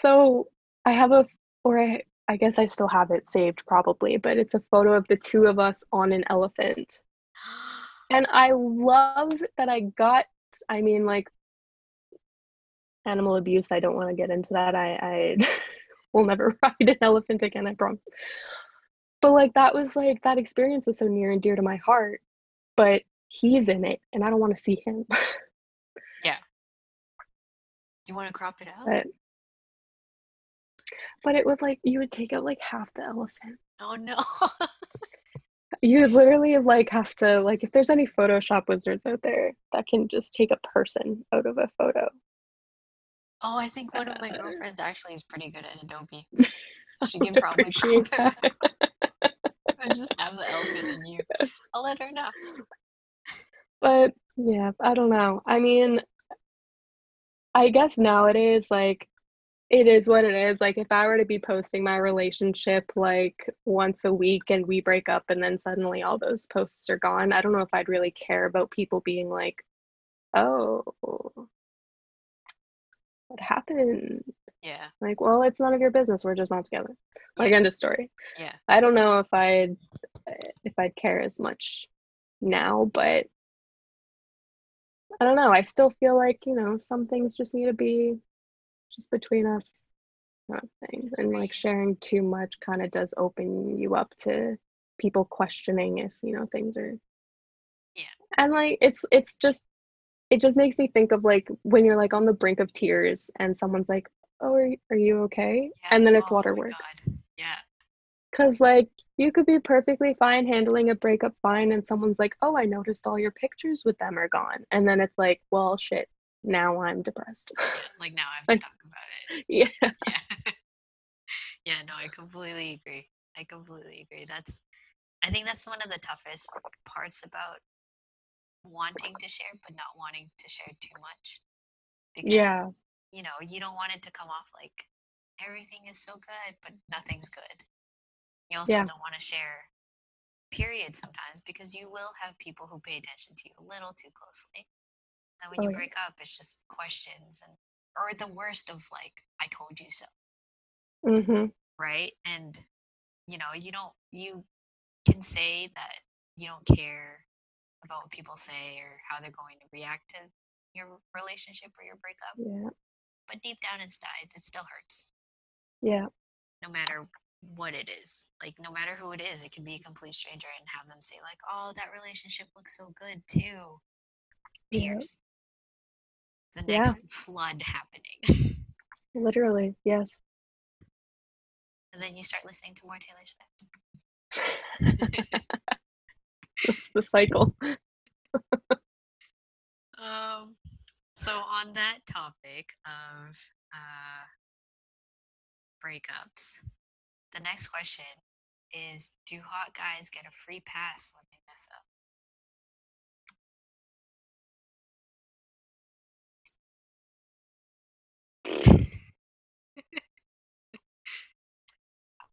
So I have a, or I, I guess I still have it saved probably, but it's a photo of the two of us on an elephant. And I love that I got, I mean, like, animal abuse, I don't want to get into that. I, I will never ride an elephant again, I promise. But, like, that was, like, that experience was so near and dear to my heart. But he's in it, and I don't want to see him. Yeah. Do you want to crop it out? But, But it was like, you would take out like half the elephant. Oh no. You literally like have to, like, if there's any Photoshop wizards out there that can just take a person out of a photo. Oh, I think one uh, of my girlfriends actually is pretty good at Adobe. She can probably crop it out. I just have the elephant in you. I'll let her know. But yeah, I don't know. I mean, I guess nowadays, like, it is what it is. Like, if I were to be posting my relationship like once a week and we break up and then suddenly all those posts are gone, I don't know if I'd really care about people being like, oh, what happened? Yeah. Like, well, it's none of your business. We're just not together. Like, yeah. End of story. Yeah. I don't know if I'd, if I'd care as much now, but I don't know. I still feel like, you know, some things just need to be just between us, not things. And like sharing too much kind of does open you up to people questioning if, you know, things are, yeah. And like, it's, it's just, it just makes me think of like, when you're like on the brink of tears and someone's like, oh, are, are you okay? Yeah. And then it's oh, waterworks. Yeah. Cause like, you could be perfectly fine handling a breakup fine. And someone's like, oh, I noticed all your pictures with them are gone. And then it's like, well, shit. Now I'm depressed. Yeah, like now I have to like, talk about it. Yeah. Yeah. Yeah, no, I completely agree. I completely agree. That's, I think that's one of the toughest parts about wanting to share, but not wanting to share too much. Because, yeah. You know, you don't want it to come off like everything is so good, but nothing's good. You also yeah. don't want to share, period, sometimes, because you will have people who pay attention to you a little too closely. And when oh, you break yeah. up, it's just questions and or the worst of like, I told you so. Mm-hmm. Right? And, you know, you don't, you can say that you don't care about what people say or how they're going to react to your relationship or your breakup. Yeah. But deep down inside, it still hurts. Yeah. No matter what it is. Like, no matter who it is, it can be a complete stranger and have them say like, oh, that relationship looks so good too. Tears. The next yeah. flood happening. Literally, yes. And then you start listening to more Taylor Swift. That's the cycle. um. So on that topic of uh, breakups, the next question is: do hot guys get a free pass when they mess up?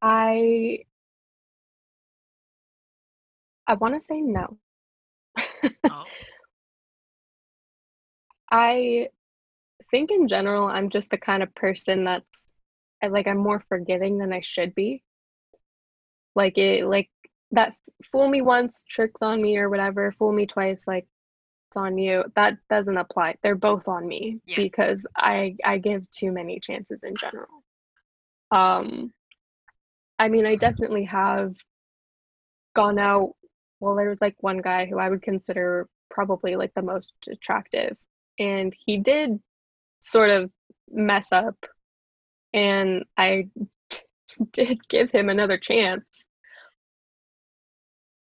I I want to say no. Oh. I think in general, I'm just the kind of person that's I, like I'm more forgiving than I should be. Like it, like that fool me once, tricks on me or whatever. Fool me twice, like it's on you. That doesn't apply. They're both on me yeah. because I I give too many chances in general. Um. I mean, I definitely have gone out. Well, there was like one guy who I would consider probably like the most attractive, and he did sort of mess up, and I did give him another chance.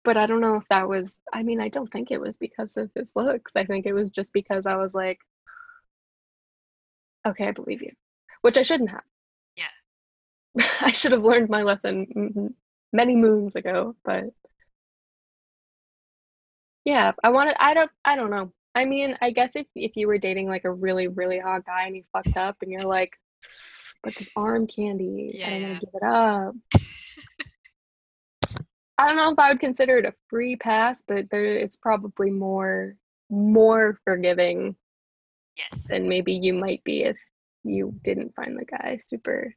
But I don't know if that was, I mean, I don't think it was because of his looks. I think it was just because I was like, okay, I believe you, which I shouldn't have. I should have learned my lesson many moons ago, but yeah, I wanted, I don't, I don't know. I mean, I guess if if you were dating like a really, really hot guy and you fucked up and you're like, but this arm candy, yeah, I don't want to give it up. I don't know if I would consider it a free pass, but there is probably more more forgiving, yes, than maybe you might be if you didn't find the guy super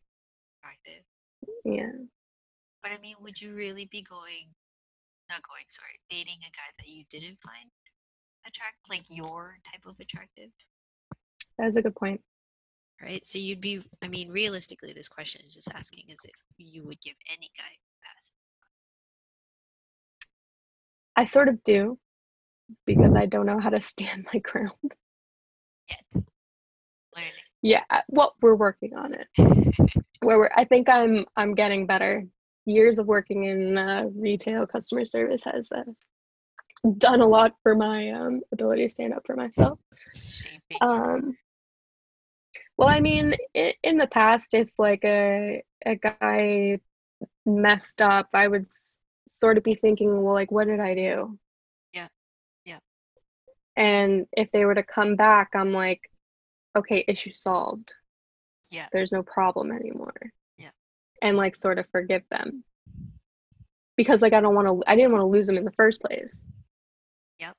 attractive. Yeah. But I mean, would you really be going, not going, sorry, dating a guy that you didn't find attractive, like your type of attractive? That's a good point. Right? So you'd be, I mean, realistically, this question is just asking is if you would give any guy a pass. I sort of do, because I don't know how to stand my ground. Yet. Learning. Yeah. Well, we're working on it. Where we're, I think I'm, I'm getting better. Years of working in uh, retail customer service has uh, done a lot for my um, ability to stand up for myself. Um, well, I mean, in, in the past, if like a a guy messed up, I would s- sort of be thinking, well, like, what did I do? Yeah, yeah. And if they were to come back, I'm like, okay, issue solved. Yeah. There's no problem anymore. And like sort of forgive them, because like I don't want to I didn't want to lose them in the first place. Yep.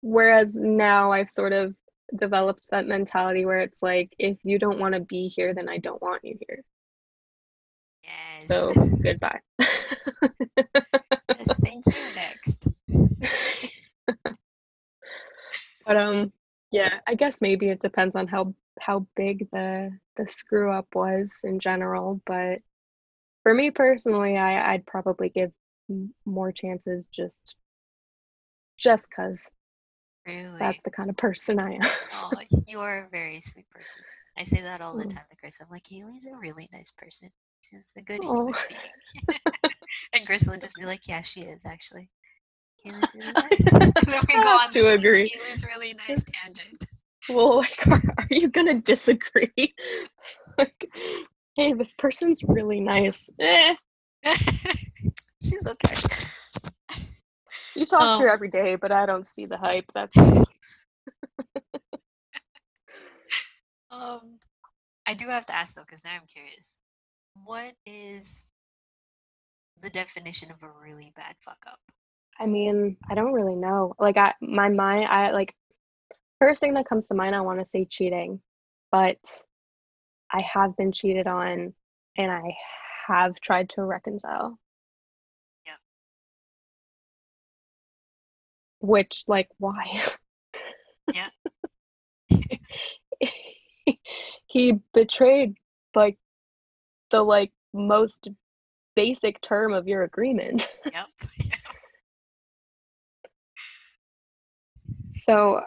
Whereas now I've sort of developed that mentality where it's like, if you don't want to be here, then I don't want you here. Yes. So goodbye. Yes, thank you. Next. But um, yeah, I guess maybe it depends on how how big the the screw up was in general, but. For me personally, I, I'd probably give more chances just just because really? That's the kind of person I am. Oh, you are a very sweet person. I say that all the time to Chris. I'm like, Haley's a really nice person. She's a good human being. And Chris will just be like, yeah, she is actually. Haley's really nice. Then we go on to this, agree. Like, Haley's really nice tangent. Well, like, are, are you going to disagree? Like... Hey, this person's really nice. Eh. She's okay. You talk um, to her every day, but I don't see the hype. That's um, I do have to ask though, because now I'm curious. What is the definition of a really bad fuck up? I mean, I don't really know. Like, I my mind, I like first thing that comes to mind. I want to say cheating, but. I have been cheated on, and I have tried to reconcile. Yeah. Which, like, why? Yeah. He betrayed, like, the, like, most basic term of your agreement. Yep. Yep. So...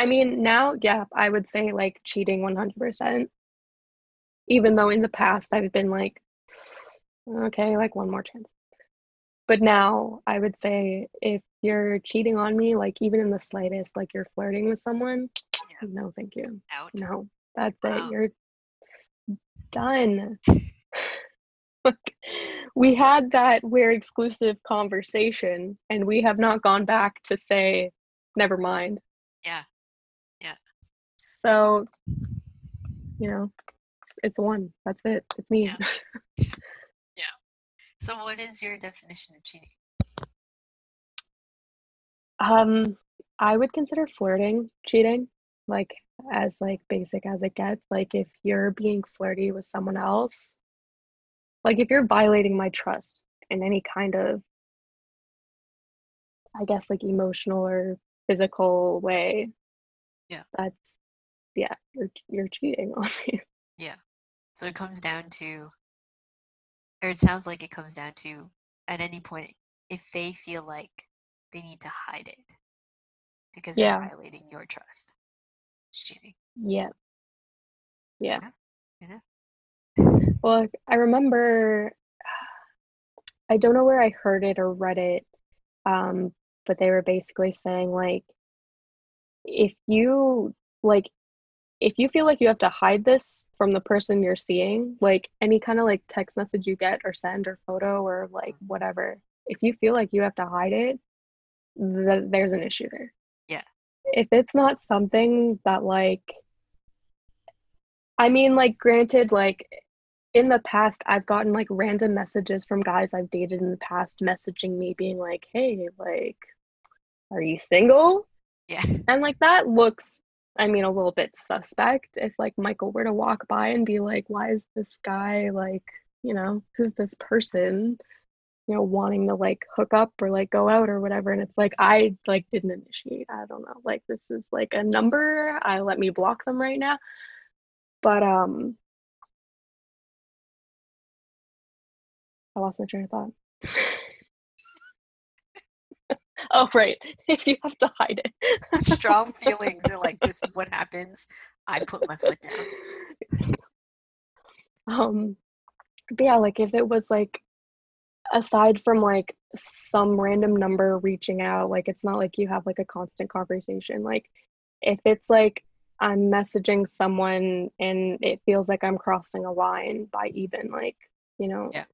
I mean, now, yeah, I would say, like, cheating one hundred percent, even though in the past I've been like, okay, like, one more chance. But now I would say if you're cheating on me, like, even in the slightest, like, you're flirting with someone, yeah. No, thank you. Out. No, that's wow. It. You're done. Look, we had that we're exclusive conversation, and we have not gone back to say, never mind. Yeah. So, you know, it's, it's one. That's it. It's me. Yeah. Yeah. So what is your definition of cheating? Um, I would consider flirting cheating, like, as, like, basic as it gets. Like, if you're being flirty with someone else, like, if you're violating my trust in any kind of, I guess, like, emotional or physical way, yeah, that's, yeah, you're you're cheating on me. Yeah. So it comes down to, or it sounds like it comes down to, at any point, if they feel like they need to hide it because yeah. they're violating your trust, it's cheating. Yeah. Yeah. You know? You know? Well, I remember, I don't know where I heard it or read it, um, but they were basically saying, like, if you, like, if you feel like you have to hide this from the person you're seeing, like any kind of like text message you get or send or photo or like whatever, if you feel like you have to hide it, th- there's an issue there. Yeah. If it's not something that, like, I mean, like, granted, like, in the past, I've gotten, like, random messages from guys I've dated in the past messaging me being like, hey, like, are you single? Yeah. And, like, that looks, I mean, a little bit suspect if, like, Michael were to walk by and be like, why is this guy, like, you know, who's this person, you know, wanting to, like, hook up or, like, go out or whatever. And it's like, I, like, didn't initiate. I don't know. Like, this is, like, a number. I let me block them right now. But, um, I lost my train of thought. Oh, right. If you have to hide it. Strong feelings are like, this is what happens. I put my foot down. Um, but yeah, like, if it was, like, aside from, like, some random number reaching out, like, it's not like you have, like, a constant conversation. Like, if it's, like, I'm messaging someone and it feels like I'm crossing a line by even, like, you know, yeah.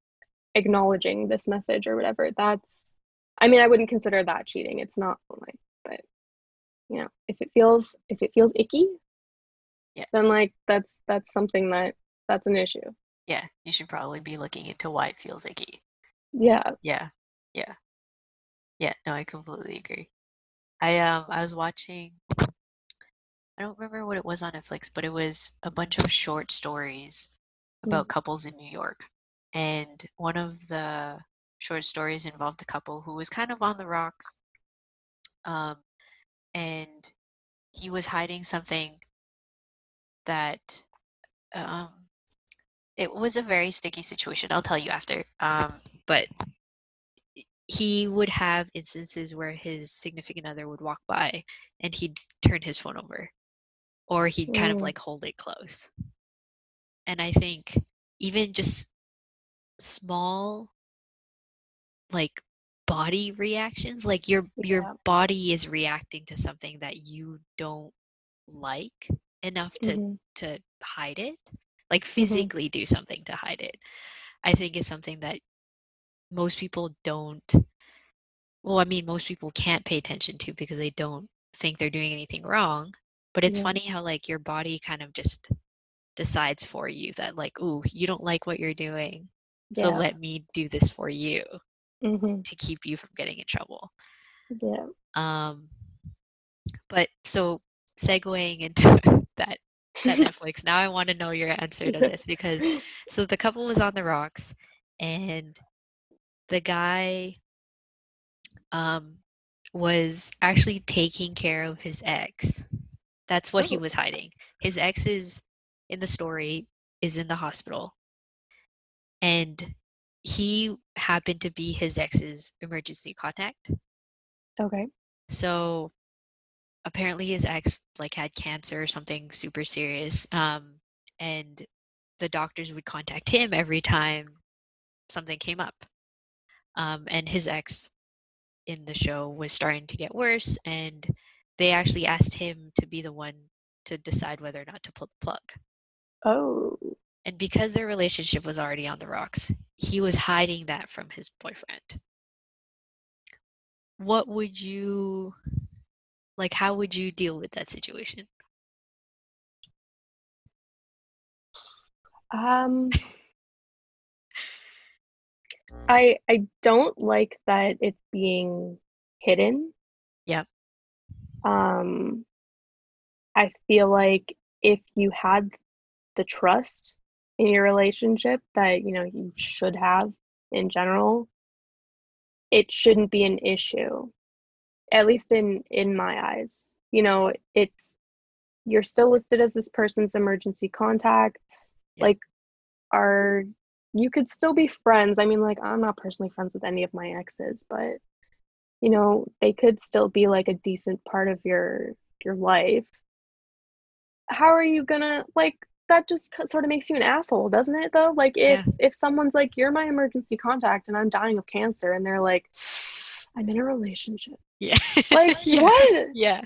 acknowledging this message or whatever, that's, I mean, I wouldn't consider that cheating. It's not like, but, you know, if it feels, if it feels icky, yeah. then, like, that's, that's something that, that's an issue. Yeah. You should probably be looking into why it feels icky. Yeah. Yeah. Yeah. Yeah. No, I completely agree. I, um, I was watching, I don't remember what it was on Netflix, but it was a bunch of short stories about mm. couples in New York. And one of the short stories involved a couple who was kind of on the rocks. Um, and he was hiding something that, um, it was a very sticky situation. I'll tell you after. Um, but he would have instances where his significant other would walk by and he'd turn his phone over, or he'd mm. kind of, like, hold it close. And I think even just small, like, body reactions, like, your your yeah. body is reacting to something that you don't like enough to mm-hmm. to hide it, like, physically mm-hmm. do something to hide it, I think is something that most people don't, well, I mean, most people can't pay attention to because they don't think they're doing anything wrong. But it's yeah. funny how, like, your body kind of just decides for you that, like, ooh, you don't like what you're doing. Yeah. So let me do this for you mm-hmm. to keep you from getting in trouble. Yeah. Um, but so segueing into that, that Netflix, now I want to know your answer to this, because so the couple was on the rocks and the guy um, was actually taking care of his ex. That's what oh. he was hiding. His ex is in the story is in the hospital. And he happened to be his ex's emergency contact. Okay. So apparently his ex, like, had cancer or something super serious. Um, and the doctors would contact him every time something came up. Um, and his ex in the show was starting to get worse. And they actually asked him to be the one to decide whether or not to pull the plug. Oh. And because their relationship was already on the rocks, he was hiding that from his boyfriend. What would you, like, how would you deal with that situation? Um, I I don't like that it's being hidden. Yep. Um, I feel like if you had the trust in your relationship that, you know, you should have in general, it shouldn't be an issue, at least in in my eyes. You know, it's, you're still listed as this person's emergency contact. Yeah. Like, are you could still be friends. I mean, like, I'm not personally friends with any of my exes, but, you know, they could still be, like, a decent part of your your life. How are you gonna, like, that just sort of makes you an asshole, doesn't it, though? Like, if, yeah. if someone's like, you're my emergency contact and I'm dying of cancer, and they're like, I'm in a relationship. Yeah. Like, yeah. what? Yeah.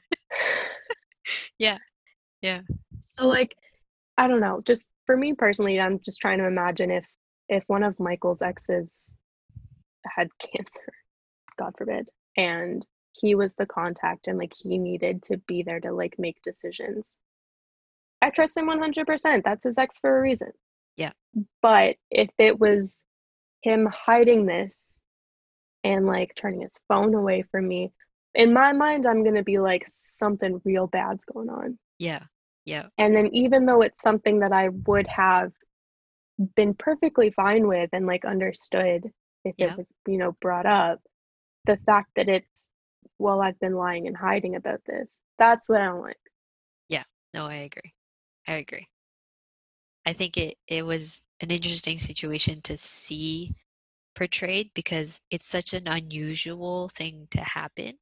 yeah. Yeah. So, like, I don't know. Just for me personally, I'm just trying to imagine if, if one of Michael's exes had cancer, God forbid, and he was the contact and like he needed to be there to like make decisions. I trust him one hundred percent. That's his ex for a reason. Yeah. But if it was him hiding this and like turning his phone away from me, in my mind, I'm going to be like, something real bad's going on. Yeah. Yeah. And then even though it's something that I would have been perfectly fine with and like understood if yeah. it was, you know, brought up, the fact that it's, well, I've been lying and hiding about this, that's what I don't like. Yeah. No, I agree. I agree. I think it, it was an interesting situation to see portrayed because it's such an unusual thing to happen.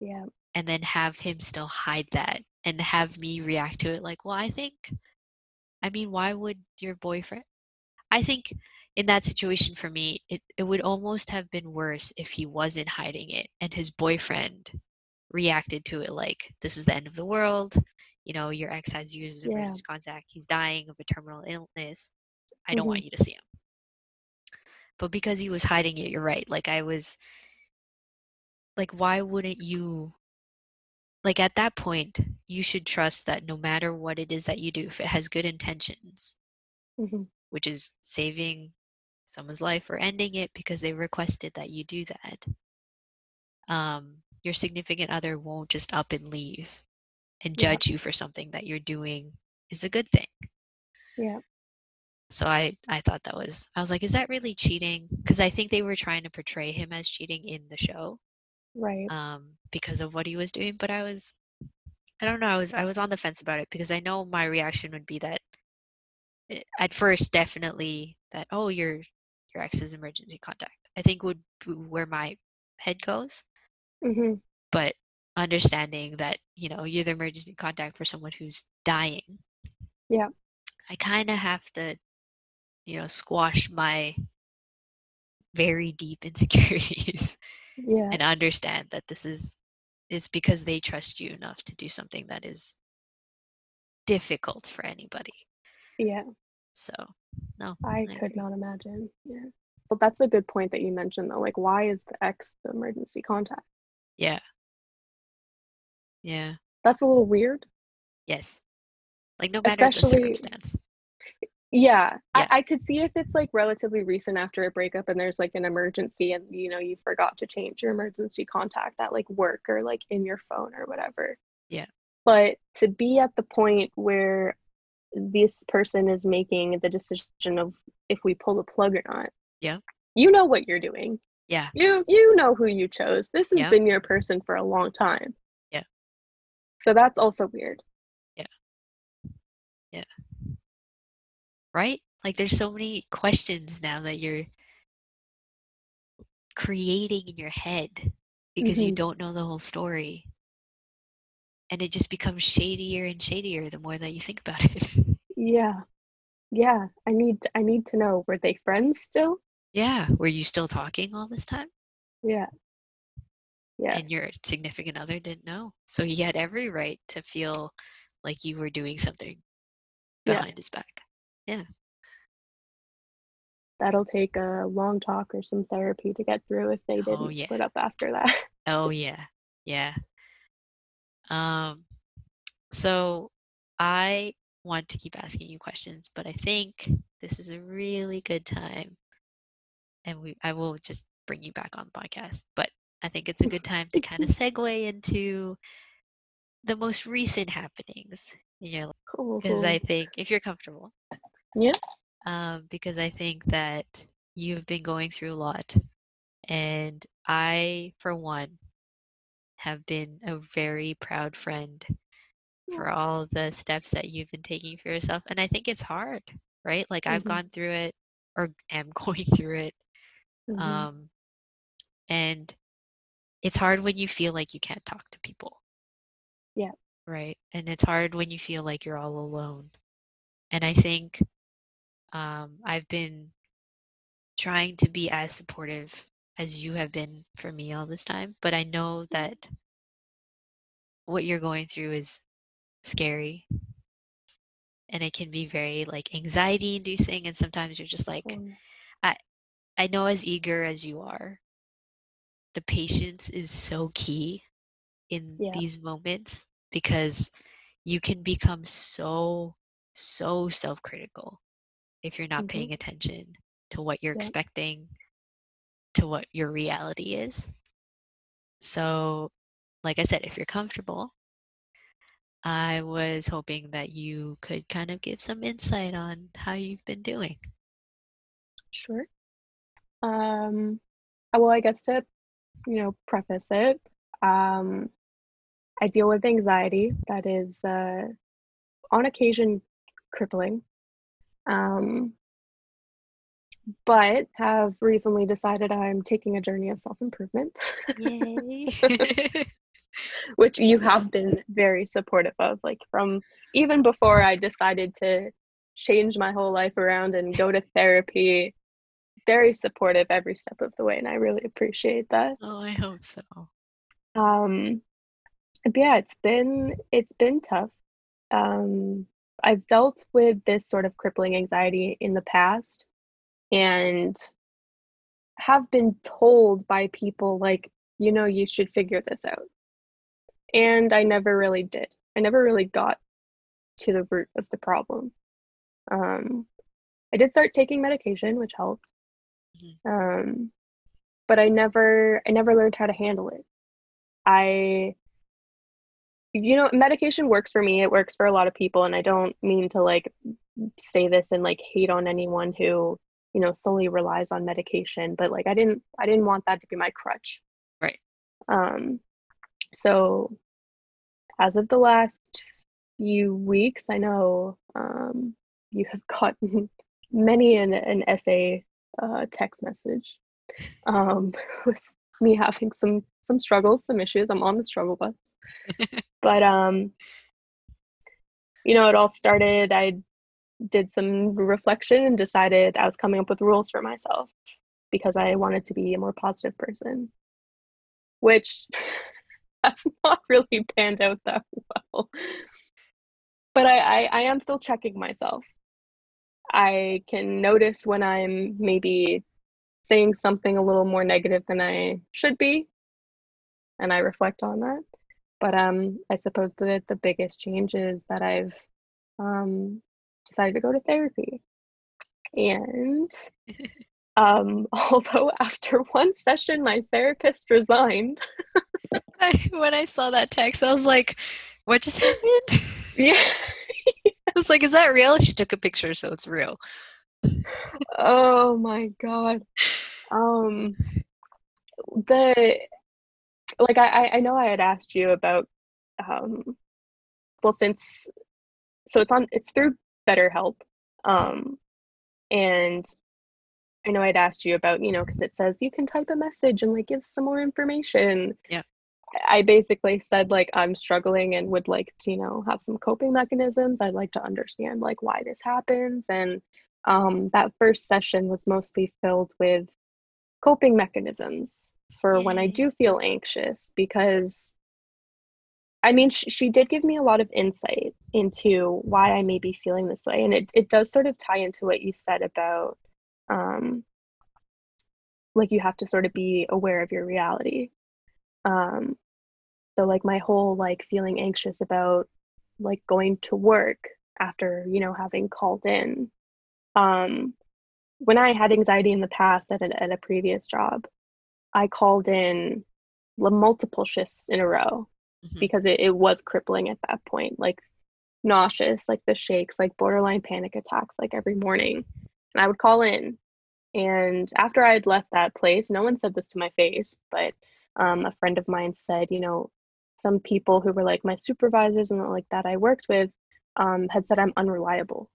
Yeah. And then have him still hide that and have me react to it like, well, I think, I mean, why would your boyfriend? I think in that situation for me, it, it would almost have been worse if he wasn't hiding it and his boyfriend reacted to it like, this is the end of the world. You know, your ex has you as emergency contact. He's dying of a terminal illness. I don't mm-hmm. want you to see him. But because he was hiding it, you're right. Like I was, like, why wouldn't you, like at that point, you should trust that no matter what it is that you do, if it has good intentions, mm-hmm. which is saving someone's life or ending it because they requested that you do that, um, your significant other won't just up and leave and judge yeah. you for something that you're doing is a good thing. Yeah. So I, I thought that was, I was like, is that really cheating? Because I think they were trying to portray him as cheating in the show. Right. Um, because of what he was doing. But I was, I don't know, I was, I was on the fence about it because I know my reaction would be that it, at first, definitely that, oh, your, your ex's emergency contact, I think would be where my head goes. Mm-hmm. But understanding that, you know, you're the emergency contact for someone who's dying. Yeah. I kind of have to, you know, squash my very deep insecurities yeah. and understand that this is, it's because they trust you enough to do something that is difficult for anybody. Yeah. So, no. I, I could not imagine. Yeah. Well, that's a good point that you mentioned though. Like, why is the ex the emergency contact? Yeah. Yeah. That's a little weird. Yes. Like no matter Especially, the circumstance. Yeah. yeah. I, I could see if it's like relatively recent after a breakup and there's like an emergency and you know, you forgot to change your emergency contact at like work or like in your phone or whatever. Yeah. But to be at the point where this person is making the decision of if we pull the plug or not. Yeah. You know what you're doing. Yeah. You you know who you chose. This has yeah. been your person for a long time. So that's also weird. Yeah. Yeah. Right? Like there's so many questions now that you're creating in your head because mm-hmm. you don't know the whole story. And it just becomes shadier and shadier the more that you think about it. Yeah. Yeah. I need I need to know. Were they friends still? Yeah. Were you still talking all this time? Yeah. Yeah. And your significant other didn't know. So he had every right to feel like you were doing something behind yeah. his back. Yeah. That'll take a long talk or some therapy to get through if they didn't oh, yeah. split up after that. Oh, yeah. Yeah. Um, so I want to keep asking you questions, but I think this is a really good time. And we, I will just bring you back on the podcast. But I think it's a good time to kind of segue into the most recent happenings in your life, because I think if you're comfortable, yeah, um, because I think that you've been going through a lot, and I, for one, have been a very proud friend for all the steps that you've been taking for yourself, and I think it's hard, right? Like mm-hmm. I've gone through it, or am going through it, mm-hmm. um, and it's hard when you feel like you can't talk to people. Yeah. Right. And it's hard when you feel like you're all alone. And I think um, I've been trying to be as supportive as you have been for me all this time. But I know that what you're going through is scary. And it can be very like anxiety inducing. And sometimes you're just like, mm. I, I know as eager as you are, the patience is so key in yeah. these moments, because you can become so, so self-critical if you're not mm-hmm. paying attention to what you're yeah. expecting, to what your reality is. So, like I said, if you're comfortable, I was hoping that you could kind of give some insight on how you've been doing. Sure. Um, well, I guess to, you know, preface it, um, I deal with anxiety that is, uh, on occasion, crippling. Um, but have recently decided I'm taking a journey of self-improvement. Yay. Which you have been very supportive of, like from even before I decided to change my whole life around and go to therapy, very supportive every step of the way, and I really appreciate that. Oh, I hope so. Um, but yeah, it's been it's been tough. Um, I've dealt with this sort of crippling anxiety in the past, and have been told by people like, you know, you should figure this out. And I never really did. I never really got to the root of the problem. Um, I did start taking medication, which helped. Mm-hmm. Um, but I never, I never learned how to handle it. I, you know, medication works for me. It works for a lot of people. And I don't mean to like say this and like hate on anyone who, you know, solely relies on medication, but like, I didn't, I didn't want that to be my crutch. Right. Um, So as of the last few weeks, I know um, you have gotten many an, an essay uh, text message um, with me having some, some struggles, some issues. I'm on the struggle bus. But, um, you know, it all started, I did some reflection and decided I was coming up with rules for myself because I wanted to be a more positive person, which... That's not really panned out that well. But I, I, I am still checking myself. I can notice when I'm maybe saying something a little more negative than I should be, and I reflect on that. But um, I suppose that the biggest change is that I've um, decided to go to therapy. And um, although after one session, my therapist resigned... I, when I saw that text, I was like, what just happened? Yeah. I was like, is that real? She took a picture, so it's real. Oh my God. Um, the, like, I, I know I had asked you about, um, well, since, so it's on, it's through BetterHelp. Um, and I know I'd asked you about, you know, because it says you can type a message and like give some more information. Yeah. I basically said, like, I'm struggling and would like to, you know, have some coping mechanisms. I'd like to understand, like, why this happens. And um, that first session was mostly filled with coping mechanisms for when I do feel anxious. Because, I mean, sh- she did give me a lot of insight into why I may be feeling this way. And it, it does sort of tie into what you said about, um, like, you have to sort of be aware of your reality. Um, so like my whole like feeling anxious about like going to work after, you know, having called in, um, when I had anxiety in the past at an, at a previous job, I called in multiple shifts in a row mm-hmm. because it, it was crippling at that point, like nauseous, like the shakes, like borderline panic attacks, like every morning. And I would call in, and after I had left that place, no one said this to my face, but Um, a friend of mine said, you know, some people who were like my supervisors and like that I worked with um, had said I'm unreliable.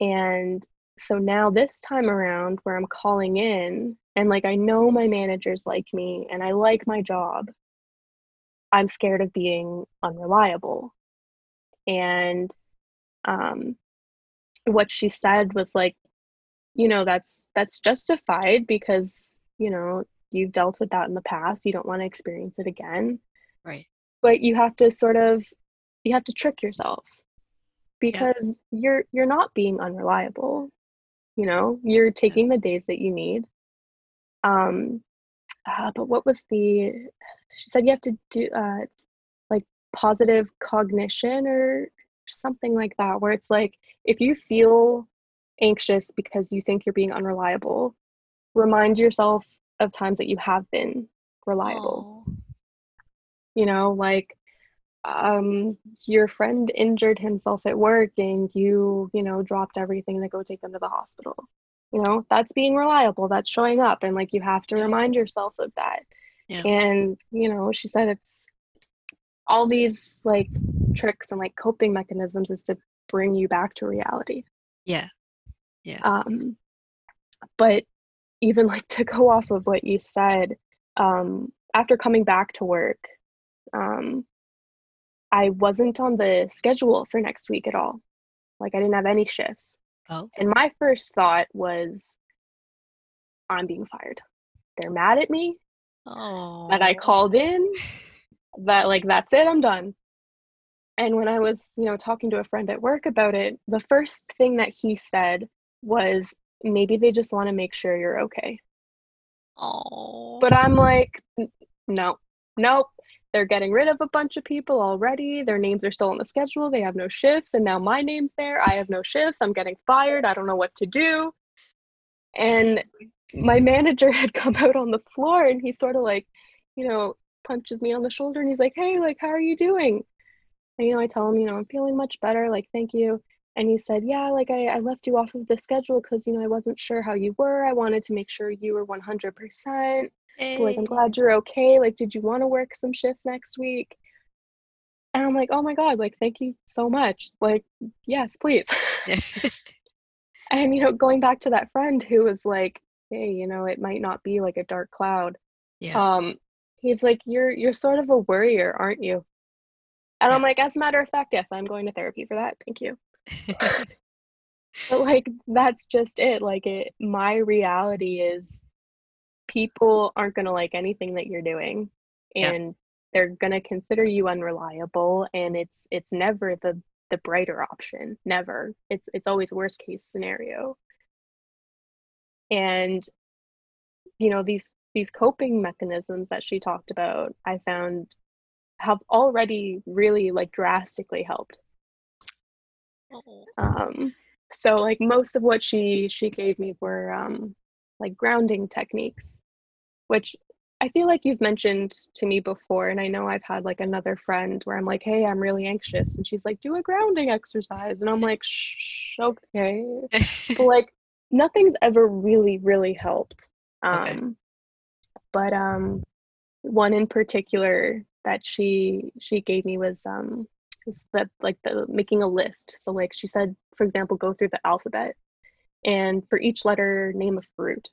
And so now this time around where I'm calling in and like I know my managers like me and I like my job, I'm scared of being unreliable. And um, what she said was like, you know, that's that's justified because, you know, you've dealt with that in the past. You don't want to experience it again. Right. But you have to sort of, you have to trick yourself because yeah. you're, you're not being unreliable. You know, you're taking yeah. the days that you need. Um, uh, but what was the, she said you have to do uh, like positive cognition or something like that, where it's like, if you feel anxious because you think you're being unreliable, remind yourself of times that you have been reliable. Aww. You know, like um your friend injured himself at work and you you know dropped everything to go take them to the hospital. You know, that's being reliable, that's showing up, and like you have to remind yourself of that. Yeah. And you know, she said it's all these like tricks and like coping mechanisms is to bring you back to reality. Yeah. Yeah. Um, but even like to go off of what you said, um, after coming back to work, um, I wasn't on the schedule for next week at all. Like I didn't have any shifts. Oh. And my first thought was, I'm being fired. They're mad at me. Oh. That I called in. That like, that's it, I'm done. And when I was, you know, talking to a friend at work about it, the first thing that he said was, maybe they just want to make sure you're okay. Oh. But I'm like, no, nope. They're getting rid of a bunch of people already. Their names are still on the schedule. They have no shifts. And now my name's there. I have no shifts. I'm getting fired. I don't know what to do. And my manager had come out on the floor and he sort of like, you know, punches me on the shoulder and he's like, hey, like, how are you doing? And, you know, I tell him, you know, I'm feeling much better. Like, thank you. And he said, yeah, like I, I left you off of the schedule because, you know, I wasn't sure how you were. I wanted to make sure you were one hundred percent. Hey. Like, I'm glad you're okay. Like, did you want to work some shifts next week? And I'm like, oh my God, like, thank you so much. Like, yes, please. And, you know, going back to that friend who was like, hey, you know, it might not be like a dark cloud. Yeah. Um, he's like, you're, you're sort of a worrier, aren't you? And I'm like, as a matter of fact, yes, I'm going to therapy for that. Thank you. But like, that's just it. Like it, my reality is people aren't going to like anything that you're doing and yeah. they're going to consider you unreliable. And it's, it's never the, the brighter option. Never. It's, it's always worst case scenario. And, you know, these, these coping mechanisms that she talked about, I found have already really like drastically helped. Oh. Um, so like most of what she, she gave me were um, like grounding techniques, which I feel like you've mentioned to me before. And I know I've had like another friend where I'm like, hey, I'm really anxious. And she's like, do a grounding exercise. And I'm like, shh, okay. But like nothing's ever really, really helped. Um, okay. But um, one in particular that she she gave me was um that like the making a list. So like she said, for example, go through the alphabet and for each letter name a fruit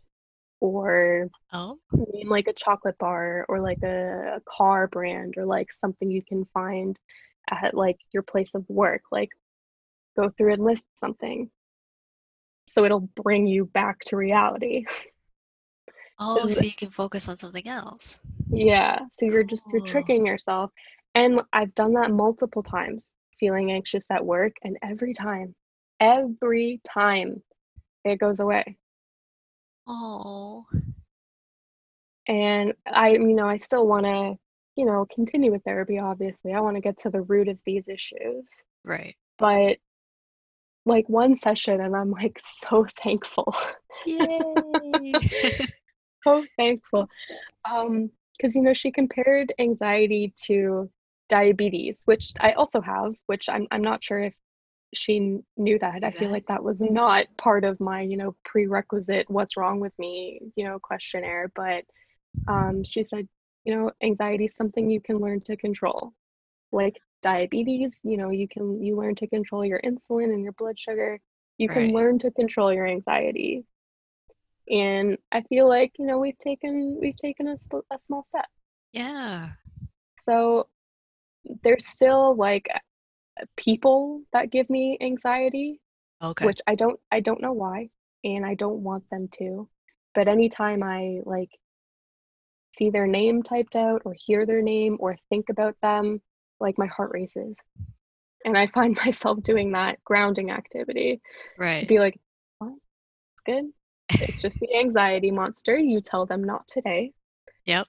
or oh. name like a chocolate bar or like a, a car brand or like something you can find at like your place of work. Like go through and list something so it'll bring you back to reality. Oh, so you can focus on something else. Yeah. So you're just, you're tricking yourself. And I've done that multiple times, feeling anxious at work. And every time, every time it goes away. Oh. And I, you know, I still want to, you know, continue with therapy, obviously. I want to get to the root of these issues. Right. But like one session and I'm like so thankful. Yay. So thankful. Um, because, you know, she compared anxiety to diabetes, which I also have, which I'm I'm not sure if she knew that. I feel like that was not part of my, you know, prerequisite what's wrong with me, you know, questionnaire. But um, she said, you know, anxiety is something you can learn to control. Like diabetes, you know, you can you learn to control your insulin and your blood sugar. You right. can learn to control your anxiety. And I feel like, you know, we've taken, we've taken a, sl- a small step. Yeah. So there's still like people that give me anxiety, okay. which I don't, I don't know why, and I don't want them to, but anytime I like see their name typed out or hear their name or think about them, like my heart races. And I find myself doing that grounding activity. Right. Be like, what? It's good. It's just the anxiety monster. You tell them not today. Yep.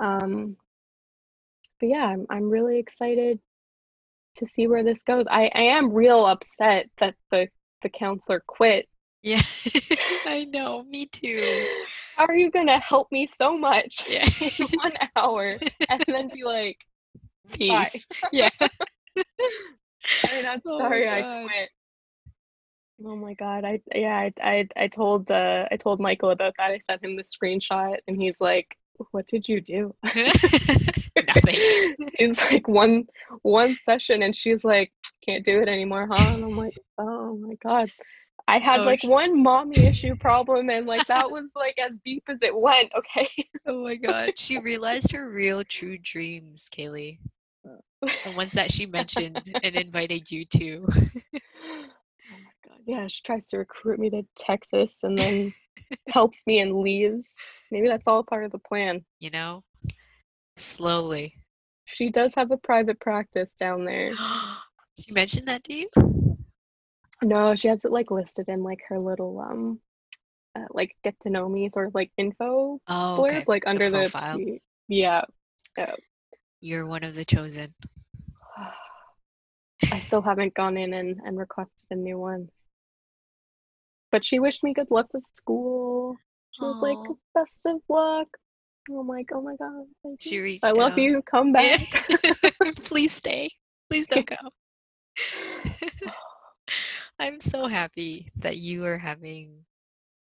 Um, but yeah, I'm I'm really excited to see where this goes. I, I am real upset that the, the counselor quit. Yeah, I know. Me too. How are you going to help me so much yeah. in one hour and then be like, peace. Bye. Yeah. I mean, I'm oh sorry I quit. Oh my God. I, yeah, I, I, I told, uh, I told Michael about that. I sent him the screenshot and he's like, what did you do? Nothing. It's like one, one session and she's like, can't do it anymore, huh? And I'm like, oh my God. I had oh, like sh- one mommy issue problem and like that was like as deep as it went. Okay. Oh my God. She realized her real true dreams, Kaylee. The ones that she mentioned and invited you to. Oh my God. Yeah. She tries to recruit me to Texas and then helps me and leaves. Maybe that's all part of the plan. You know, slowly. She does have a private practice down there. She mentioned that to you? No, she has it like listed in like her little um, uh, like get to know me sort of like info oh, blurb, okay. like under the, profile. the yeah. Uh, You're one of the chosen. I still haven't gone in and, and requested a new one. But she wished me good luck with school. She was Aww. like, best of luck. I'm like, oh my God. Thank she you. reached I love out. you. Come back. Please stay. Please don't go. I'm so happy that you are having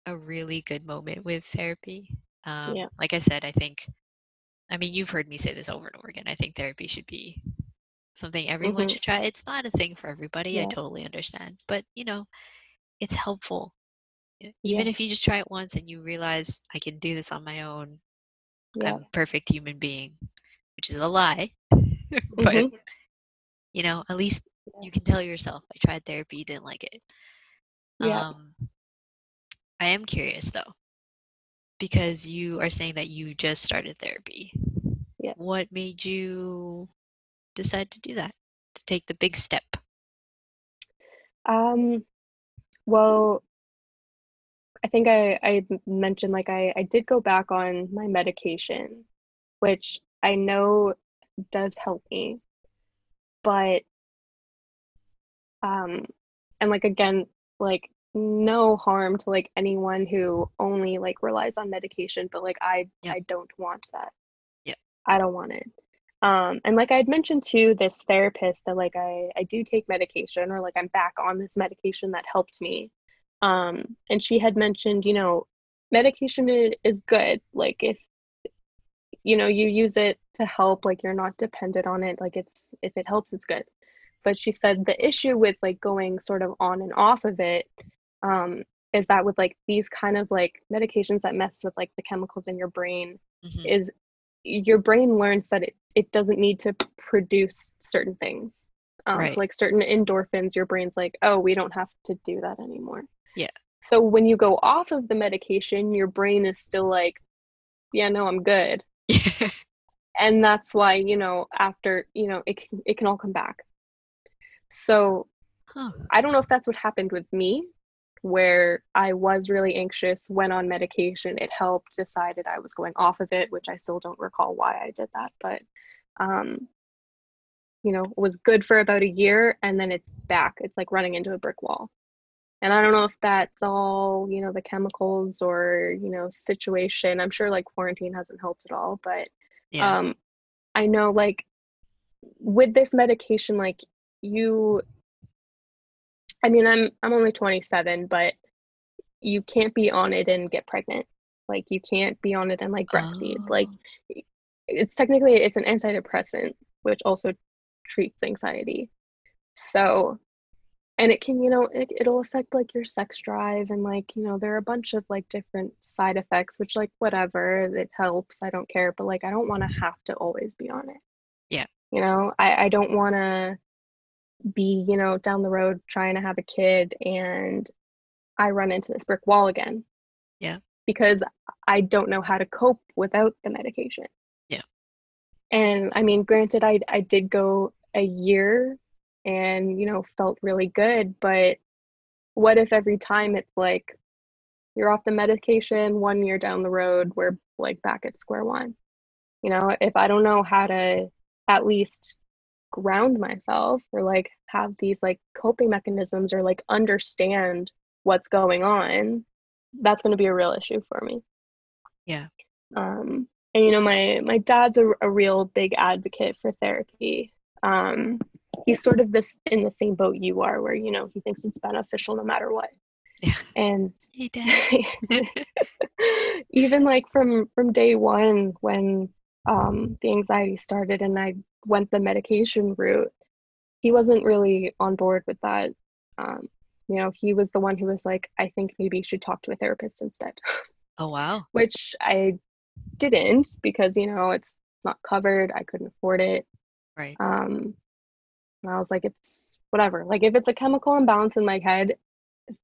a really good moment with therapy. Um, yeah. Like I said, I think, I mean, you've heard me say this over and over again. I think therapy should be something everyone mm-hmm. should try. It's not a thing for everybody. Yeah. I totally understand. But, you know, it's helpful. Even yeah. if you just try it once and you realize I can do this on my own. Yeah. I'm a perfect human being, which is a lie. Mm-hmm. But, you know, at least you can tell yourself, I tried therapy, didn't like it. Yeah. Um, I am curious, though, because you are saying that you just started therapy. Yeah. What made you decide to do that, to take the big step? Um, well, I think I, I mentioned, like, I, I did go back on my medication, which I know does help me, but um and like again like no harm to like anyone who only like relies on medication, but like I yeah. I don't want that. Yeah. I don't want it. Um and like I had mentioned to this therapist that like I I do take medication, or like I'm back on this medication that helped me. Um and she had mentioned, you know, medication is good, like if you know you use it to help, like you're not dependent on it, like it's if it helps it's good. But she said the issue with like going sort of on and off of it um, is that with like these kind of like medications that mess with like the chemicals in your brain mm-hmm. is your brain learns that it, it doesn't need to produce certain things. Um, right. So like certain endorphins, your brain's like, oh, we don't have to do that anymore. Yeah. So when you go off of the medication, your brain is still like, yeah, no, I'm good. And that's why, you know, after, you know, it can, it can all come back. So huh. I don't know if that's what happened with me, where I was really anxious, went on medication, it helped, decided I was going off of it, which I still don't recall why I did that, but, um, you know, was good for about a year and then it's back. It's like running into a brick wall. And I don't know if that's all, you know, the chemicals or, you know, situation. I'm sure like quarantine hasn't helped at all, but yeah. um, I know like with this medication, like, you, I mean, I'm, I'm only twenty-seven, but you can't be on it and get pregnant. Like you can't be on it and like breastfeed. Oh. Like it's technically, it's an antidepressant, which also treats anxiety. So, and it can, you know, it, it'll affect like your sex drive and like, you know, there are a bunch of like different side effects, which like, whatever, it helps. I don't care. But like, I don't want to have to always be on it. Yeah. You know, I, I don't want to be, you know, down the road trying to have a kid and I run into this brick wall again. Yeah. Because I don't know how to cope without the medication. Yeah. And I mean, granted, I I did go a year and, you know, felt really good, but what if every time it's like you're off the medication one year down the road, we're like back at square one. You know, if I don't know how to at least ground myself or like have these like coping mechanisms or like understand what's going on, that's going to be a real issue for me. Yeah. Um, and, you know, my, my dad's a, a real big advocate for therapy. Um, he's sort of this in the same boat you are, where, you know, he thinks it's beneficial no matter what. Yeah. And he did. Even like from, from day one, when um, the anxiety started and I went the medication route, he wasn't really on board with that. Um, you know, he was the one who was like, I think maybe you should talk to a therapist instead. Oh, wow. Which I didn't, because, you know, it's not covered. I couldn't afford it. Right. Um, and I was like, it's whatever. Like, if it's a chemical imbalance in my head,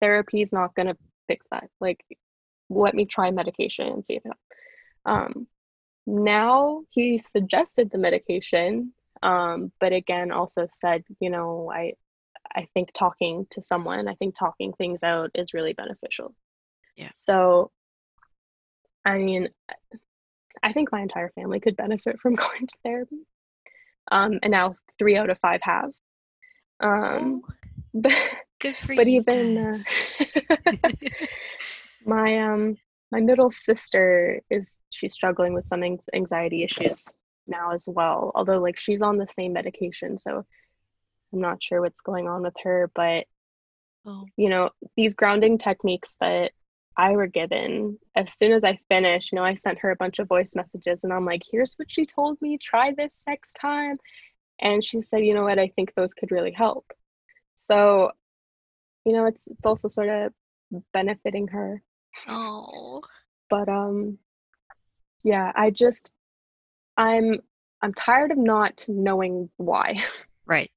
therapy is not going to fix that. Like, let me try medication and see if it helps. Um, now he suggested the medication, um, but again, also said, you know, I, I think talking to someone, I think talking things out is really beneficial. Yeah. So, I mean, I think my entire family could benefit from going to therapy. Um, and now three out of five have. Um, but, Good for but you even uh, my um my middle sister is she's struggling with some anxiety issues now as well. Although like she's on the same medication, so I'm not sure what's going on with her. But oh. you know, these grounding techniques that I were given, as soon as I finished, you know, I sent her a bunch of voice messages and I'm like, here's what she told me, try this next time. And she said, you know what, I think those could really help. So, you know, it's it's also sort of benefiting her. Oh. But um yeah, I just I'm I'm tired of not knowing why. Right.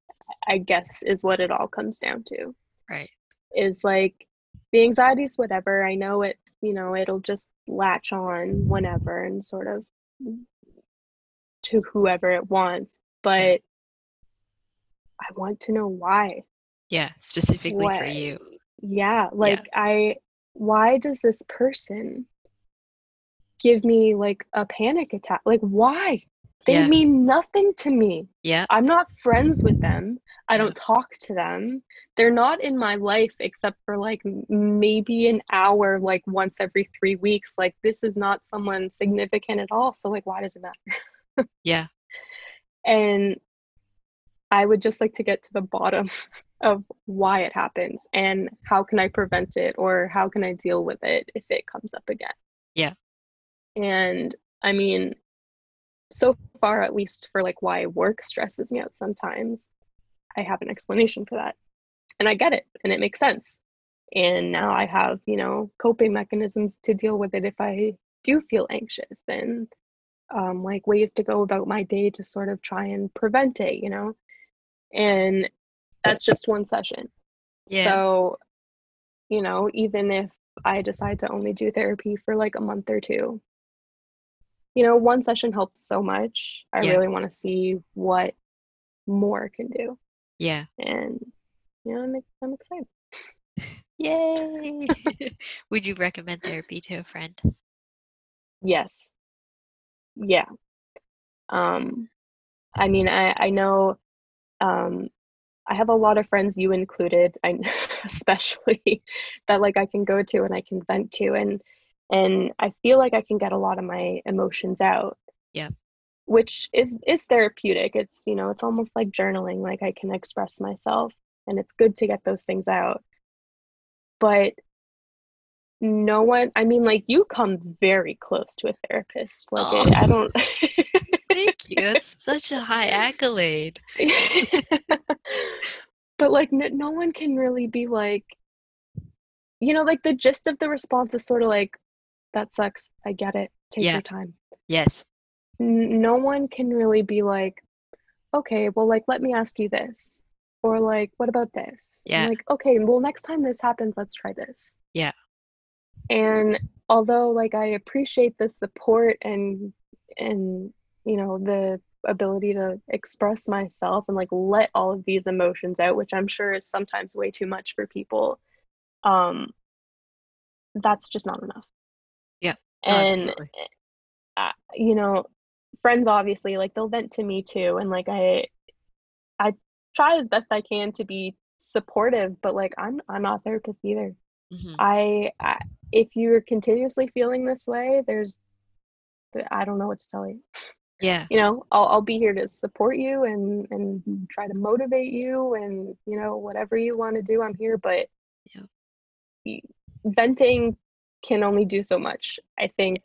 I guess is what it all comes down to. Right. Is like the anxiety's whatever. I know it's, you know, it'll just latch on whenever and sort of to whoever it wants. But I want to know why. Yeah, specifically what, for you. Yeah, like yeah. I, why does this person give me like a panic attack? Like why? They yeah. mean nothing to me. Yeah. I'm not friends with them. I yeah. don't talk to them. They're not in my life except for like maybe an hour, like once every three weeks. Like this is not someone significant at all. So like, why does it matter? Yeah. And I would just like to get to the bottom of why it happens and how can I prevent it or how can I deal with it if it comes up again? Yeah. And I mean, so far, at least for like why work stresses me out sometimes, I have an explanation for that. And I get it and it makes sense. And now I have, you know, coping mechanisms to deal with it if I do feel anxious and um, like ways to go about my day to sort of try and prevent it, you know? And that's just one session. Yeah. So, you know, even if I decide to only do therapy for like a month or two, you know, one session helped so much. I yeah. really want to see what more can do. Yeah. And, you know, I'm, I'm excited. Yay. Would you recommend therapy to a friend? Yes. Yeah. Um, I mean, I, I know um, I have a lot of friends, you included, I, especially, that like I can go to and I can vent to and And I feel like I can get a lot of my emotions out. Yeah. Which is, is therapeutic. It's, you know, it's almost like journaling. Like I can express myself and it's good to get those things out. But no one, I mean, like you come very close to a therapist. Like oh. it, I don't. Thank you. That's such a high accolade. But like no, no one can really be like, you know, like the gist of the response is sort of like, that sucks. I get it. Take yeah. your time. Yes. N- no one can really be like, okay, well, like, let me ask you this. Or like, what about this? Yeah. And like, okay, well, next time this happens, let's try this. Yeah. And although like, I appreciate the support and, and, you know, the ability to express myself and like, let all of these emotions out, which I'm sure is sometimes way too much for people. Um, that's just not enough. Yeah. And, uh, you know, friends, obviously, like they'll vent to me too. And like, I, I try as best I can to be supportive, but like, I'm, I'm not a therapist either. Mm-hmm. I, I, if you're continuously feeling this way, there's, I don't know what to tell you. Yeah. You know, I'll, I'll be here to support you and, and try to motivate you and, you know, whatever you want to do, I'm here, but yeah. Venting can only do so much. I think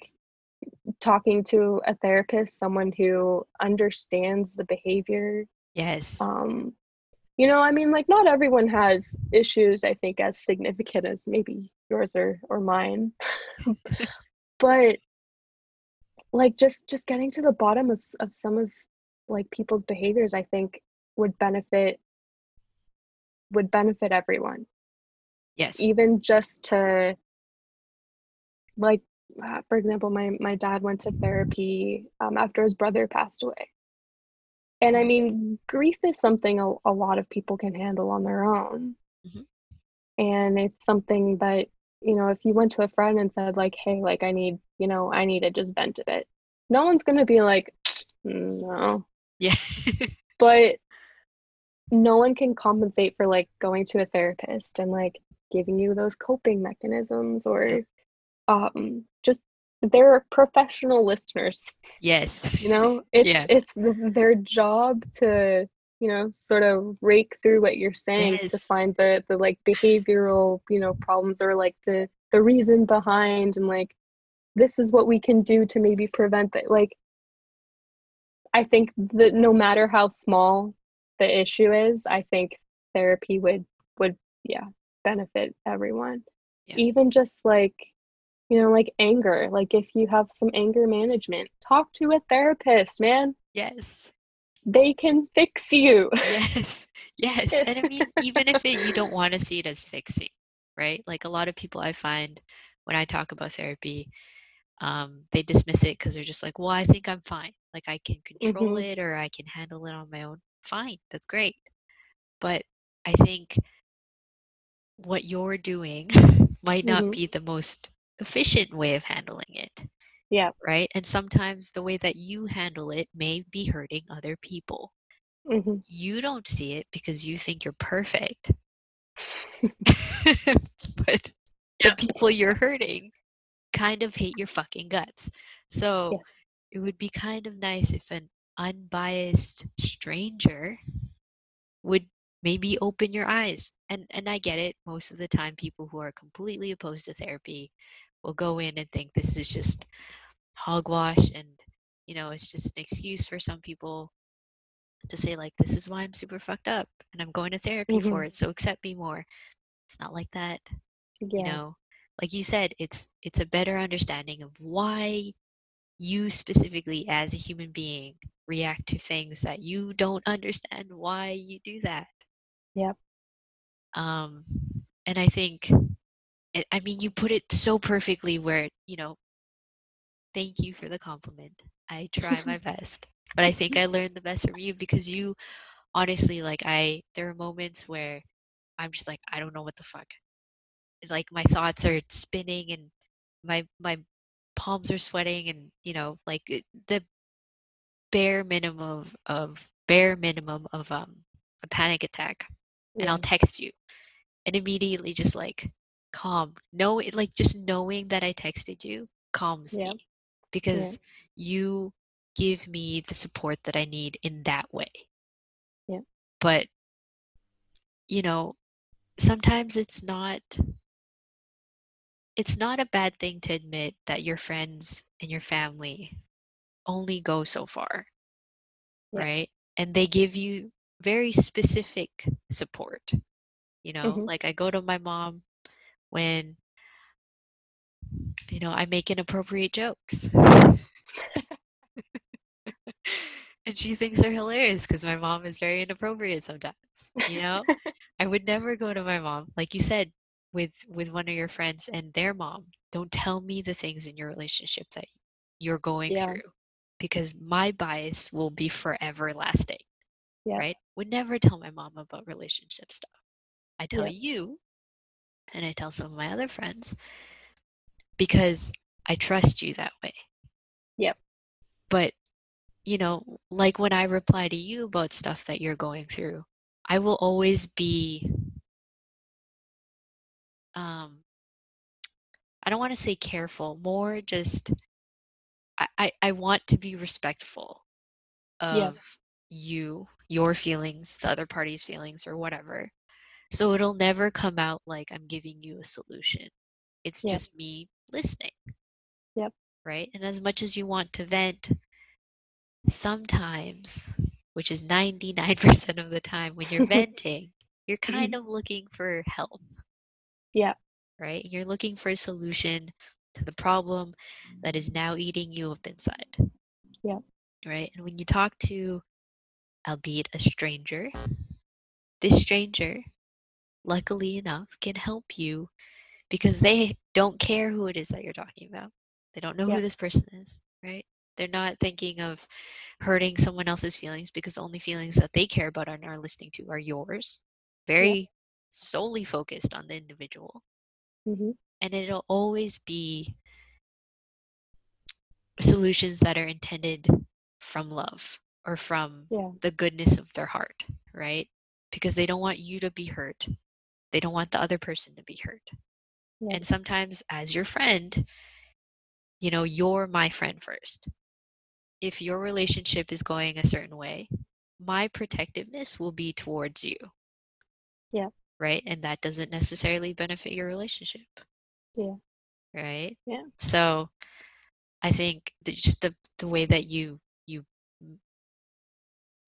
talking to a therapist, someone who understands the behavior. Yes. Um, you know, I mean, like not everyone has issues, I think, as significant as maybe yours or, or mine, but like just, just getting to the bottom of of some of like people's behaviors, I think would benefit, would benefit everyone. Yes. Even just to like, uh, for example, my, my dad went to therapy um, after his brother passed away. And I mean, grief is something a, a lot of people can handle on their own. Mm-hmm. And it's something that, you know, if you went to a friend and said like, hey, like I need, you know, I need to just vent a bit. No one's going to be like, no. Yeah. But no one can compensate for like going to a therapist and like giving you those coping mechanisms or um, just they're professional listeners. Yes. You know, it's, yeah. it's their job to, you know, sort of rake through what you're saying yes. to find the, the like behavioral, you know, problems or like the, the reason behind and like, this is what we can do to maybe prevent that. Like, I think that no matter how small the issue is, I think therapy would, would, yeah, benefit everyone. Yeah. Even just like, you know, like anger, like if you have some anger management, talk to a therapist, man. Yes. They can fix you. Yes. Yes. And I mean, even if it, you don't want to see it as fixing, right? Like a lot of people I find when I talk about therapy, um, they dismiss it because they're just like, well, I think I'm fine. Like I can control mm-hmm. it or I can handle it on my own. Fine. That's great. But I think what you're doing might not mm-hmm. be the most efficient way of handling it. Yeah. Right. And sometimes the way that you handle it may be hurting other people. Mm-hmm. You don't see it because you think you're perfect. But yeah. the people you're hurting kind of hate your fucking guts. So yeah. it would be kind of nice if an unbiased stranger would maybe open your eyes. And and I get it. Most of the time, people who are completely opposed to therapy will go in and think this is just hogwash. And, you know, it's just an excuse for some people to say, like, this is why I'm super fucked up and I'm going to therapy mm-hmm. for it. So accept me more. It's not like that. Yeah. You know, like you said, it's it's a better understanding of why you specifically as a human being react to things that you don't understand why you do that. Yep. Um, and I think, it, I mean, you put it so perfectly where, you know, thank you for the compliment. I try my best, but I think I learned the best from you because you honestly, like I, there are moments where I'm just like, I don't know what the fuck. It's like my thoughts are spinning and my, my, palms are sweating and, you know, like the bare minimum of, of bare minimum of um, a panic attack. Yeah. And I'll text you and immediately just like calm. No, it, like just knowing that I texted you calms yeah. me because yeah. you give me the support that I need in that way. Yeah. But, you know, sometimes it's not... It's not a bad thing to admit that your friends and your family only go so far, yeah. right? And they give you very specific support. You know, mm-hmm. like I go to my mom when, you know, I make inappropriate jokes. And she thinks they're hilarious because my mom is very inappropriate sometimes, you know? I would never go to my mom, like you said, with with one of your friends and their mom. Don't tell me the things in your relationship that you're going yeah. through because my bias will be forever lasting. Yeah. Right? Would never tell my mom about relationship stuff. I tell yeah. you and I tell some of my other friends because I trust you that way. Yep. Yeah. But you know, like when I reply to you about stuff that you're going through, I will always be, um, I don't want to say careful, more just, I, I, I want to be respectful of yeah. you, your feelings, the other party's feelings or whatever. So it'll never come out like I'm giving you a solution. It's yeah. just me listening. Yep. Right? And as much as you want to vent, sometimes, which is ninety-nine percent of the time when you're venting, you're kind of looking for help. Yeah. Right? You're looking for a solution to the problem that is now eating you up inside. Yeah. Right? And when you talk to, albeit a stranger, this stranger, luckily enough, can help you because they don't care who it is that you're talking about. They don't know yeah. who this person is, right? They're not thinking of hurting someone else's feelings because the only feelings that they care about and are listening to are yours. Very yeah. solely focused on the individual. Mm-hmm. And it'll always be solutions that are intended from love or from yeah. the goodness of their heart, right? Because they don't want you to be hurt. They don't want the other person to be hurt. Yeah. And sometimes as your friend, you know, you're my friend first. If your relationship is going a certain way, my protectiveness will be towards you. Yeah. Right? And that doesn't necessarily benefit your relationship. Yeah. Right? Yeah. So I think that just the, the way that you you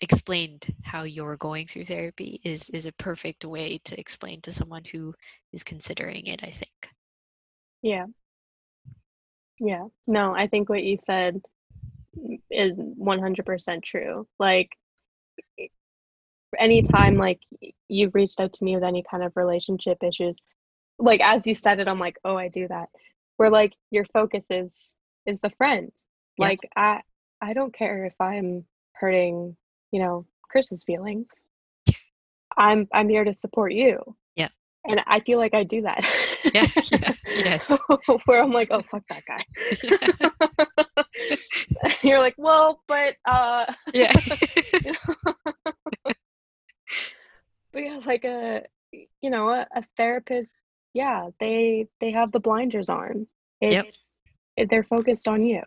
explained how you're going through therapy is is a perfect way to explain to someone who is considering it, I think. Yeah. Yeah, no, I think what you said is one hundred percent true. Like, anytime, like, you've reached out to me with any kind of relationship issues, like, as you said it, I'm like, oh, I do that. Where, like, your focus is is the friend. Yeah. Like, I, I don't care if I'm hurting, you know, Chris's feelings. I'm I'm here to support you. Yeah. And I feel like I do that. Yeah, yeah, yes. Where I'm like, oh, fuck that guy. Yeah. You're like, well, but, uh. Yeah. You know? But yeah, like a, you know, a, a therapist, yeah, they they have the blinders on. It's, yep. They're focused on you.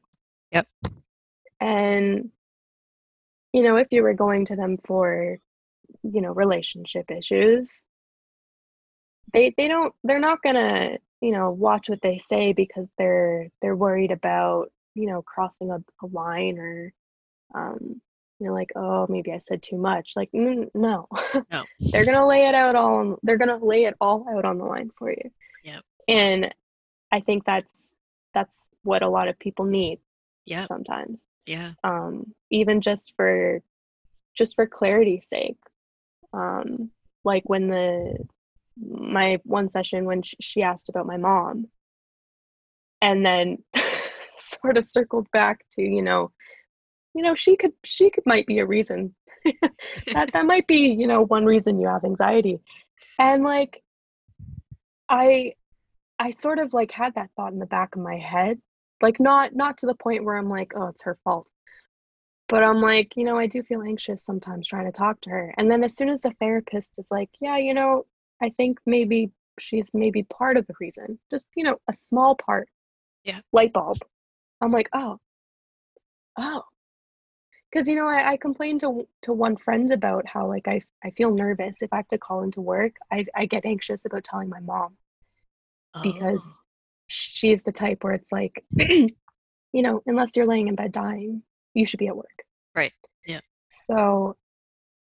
Yep. And, you know, if you were going to them for, you know, relationship issues, They they don't they're not gonna, you know, watch what they say because they're they're worried about, you know, crossing a, a line or um you know, like, oh, maybe I said too much. Like, n- no no they're gonna lay it out all on, they're gonna lay it all out on the line for you. Yeah. And I think that's that's what a lot of people need. Yeah. Sometimes. Yeah. Um even just for just for clarity's sake. Um like when the my one session when she asked about my mom and then sort of circled back to, you know, you know, she could, she could might be a reason that that might be, you know, one reason you have anxiety. And like, I, I sort of like had that thought in the back of my head, like not, not to the point where I'm like, oh, it's her fault. But I'm like, you know, I do feel anxious sometimes trying to talk to her. And then as soon as the therapist is like, yeah, you know, I think maybe she's maybe part of the reason, just, you know, a small part. Yeah. Light bulb. I'm like, oh, oh. Because, you know, I, I complained to to one friend about how, like, I, I feel nervous if I have to call into work. I, I get anxious about telling my mom oh. because she's the type where it's like, you know, unless you're laying in bed dying, you should be at work. Right. Yeah. So,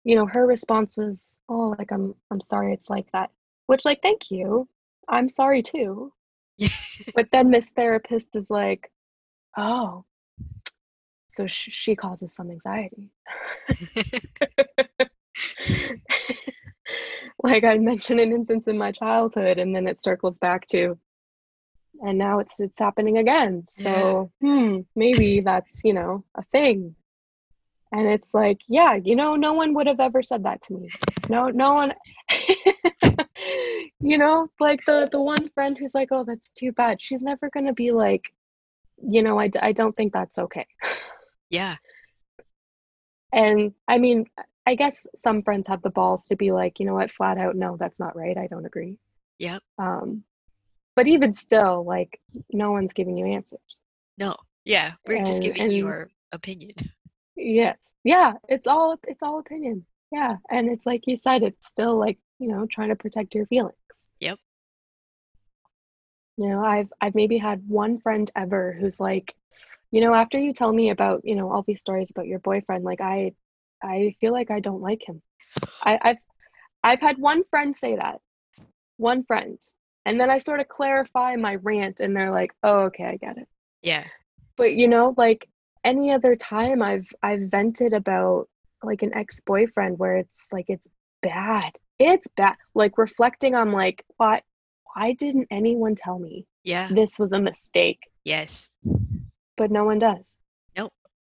you know, her response was, oh, like, I'm I'm sorry it's like that. Which, like, thank you. I'm sorry, too. But then this therapist is like, oh, so sh- she causes some anxiety. Like, I mentioned an instance in my childhood, and then it circles back to, and now it's it's happening again. So, yeah. hmm, maybe that's, you know, a thing. And it's like, yeah, you know, no one would have ever said that to me. No, no one, you know, like the, the one friend who's like, oh, that's too bad. She's never going to be like, you know, I, I don't think that's okay. Yeah. And I mean, I guess some friends have the balls to be like, you know what, flat out, no, that's not right. I don't agree. Yep. Um, but even still, like, no one's giving you answers. No. Yeah. We're and, just giving and, you our opinion. Yes. Yeah. It's all, it's all opinion. Yeah. And it's like you said, it's still like, you know, trying to protect your feelings. Yep. You know, I've, I've maybe had one friend ever who's like, you know, after you tell me about, you know, all these stories about your boyfriend, like I, I feel like I don't like him. I, I've, I've had one friend say that, one friend, and then I sort of clarify my rant, and they're like, "Oh, okay, I get it." Yeah. But you know, like any other time, I've, I've vented about like an ex-boyfriend where it's like it's bad, it's bad. Like reflecting on like why, why didn't anyone tell me? Yeah. This was a mistake. Yes. But no one does. Nope.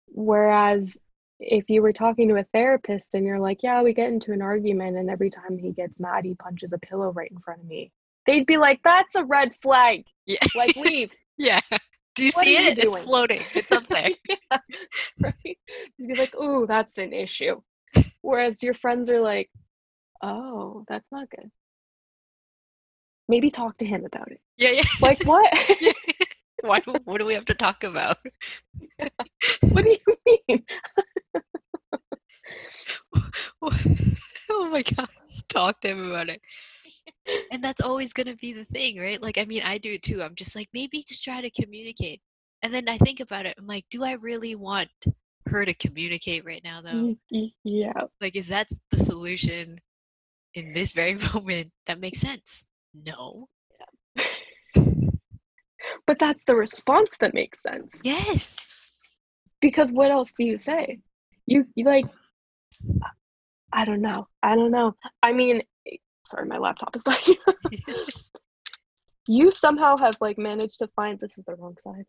Whereas if you were talking to a therapist and you're like, yeah, we get into an argument and every time he gets mad, he punches a pillow right in front of me. They'd be like, that's a red flag. Yeah. Like, leave. Yeah. Do you what see it? You it's floating. It's up there. Yeah. Right? You'd be like, ooh, that's an issue. Whereas your friends are like, oh, that's not good. Maybe talk to him about it. Yeah, yeah. Like, what? Yeah. Why do, what do we have to talk about? Yeah. What do you mean? Oh my God. Talk to him about it. And that's always going to be the thing, right? Like, I mean, I do too. I'm just like, maybe just try to communicate. And then I think about it. I'm like, do I really want her to communicate right now though? Yeah. Like, is that the solution in this very moment that makes sense? No. Yeah. But that's the response that makes sense. Yes. Because what else do you say? You, you like, I don't know. I don't know. I mean, sorry, my laptop is dying. You somehow have like managed to find, this is the wrong side.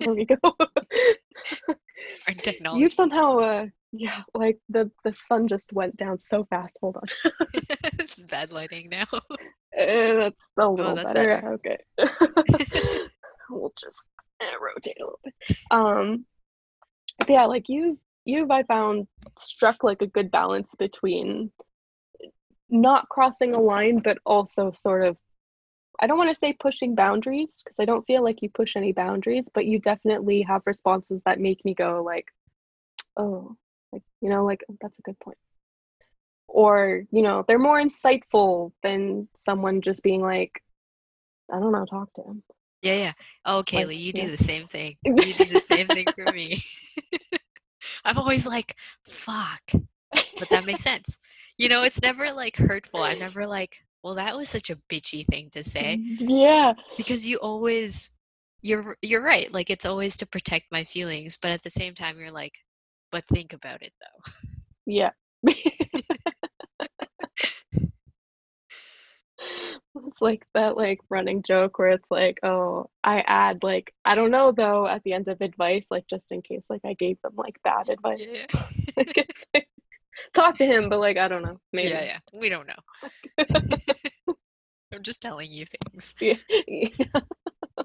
There we go. Our technology. You've somehow, uh, yeah, like the, the sun just went down so fast. Hold on. It's bad lighting now. Uh, that's a little oh, that's better. better. Okay. We'll just uh, rotate a little bit. Um, but yeah, like you, you've, I found, struck like a good balance between not crossing a line, but also sort of, I don't want to say pushing boundaries, because I don't feel like you push any boundaries, but you definitely have responses that make me go like, oh, like, you know, like, that's a good point. Or, you know, they're more insightful than someone just being like, I don't know, talk to him. Yeah, yeah. Oh, Kaylee, like, you do yeah. the same thing. You do the same thing for me. I'm always like, fuck. But that makes sense. You know, it's never like hurtful. I'm never like, well, that was such a bitchy thing to say. Yeah. Because you always, you're you're right. Like, it's always to protect my feelings. But at the same time, you're like, but think about it, though. Yeah. It's like that like running joke where it's like, oh, I add like, I don't know though, at the end of advice, like just in case like I gave them like bad advice. Yeah. Like, like, talk to him, but like I don't know, maybe. Yeah, yeah, we don't know. I'm just telling you things. Yeah. Yeah.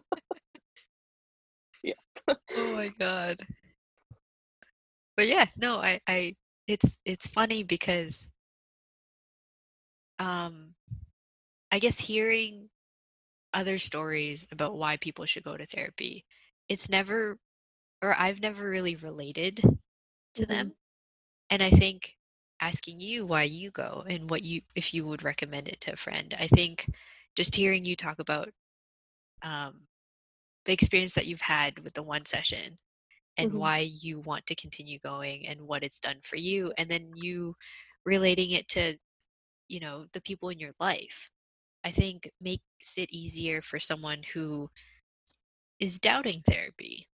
Yeah. Oh my God. But yeah, no, I, I it's it's funny because um I guess hearing other stories about why people should go to therapy, it's never, or I've never really related to them. And I think asking you why you go and what you, if you would recommend it to a friend, I think just hearing you talk about um, the experience that you've had with the one session and mm-hmm. why you want to continue going and what it's done for you. And then you relating it to, you know, the people in your life. I think makes it easier for someone who is doubting therapy.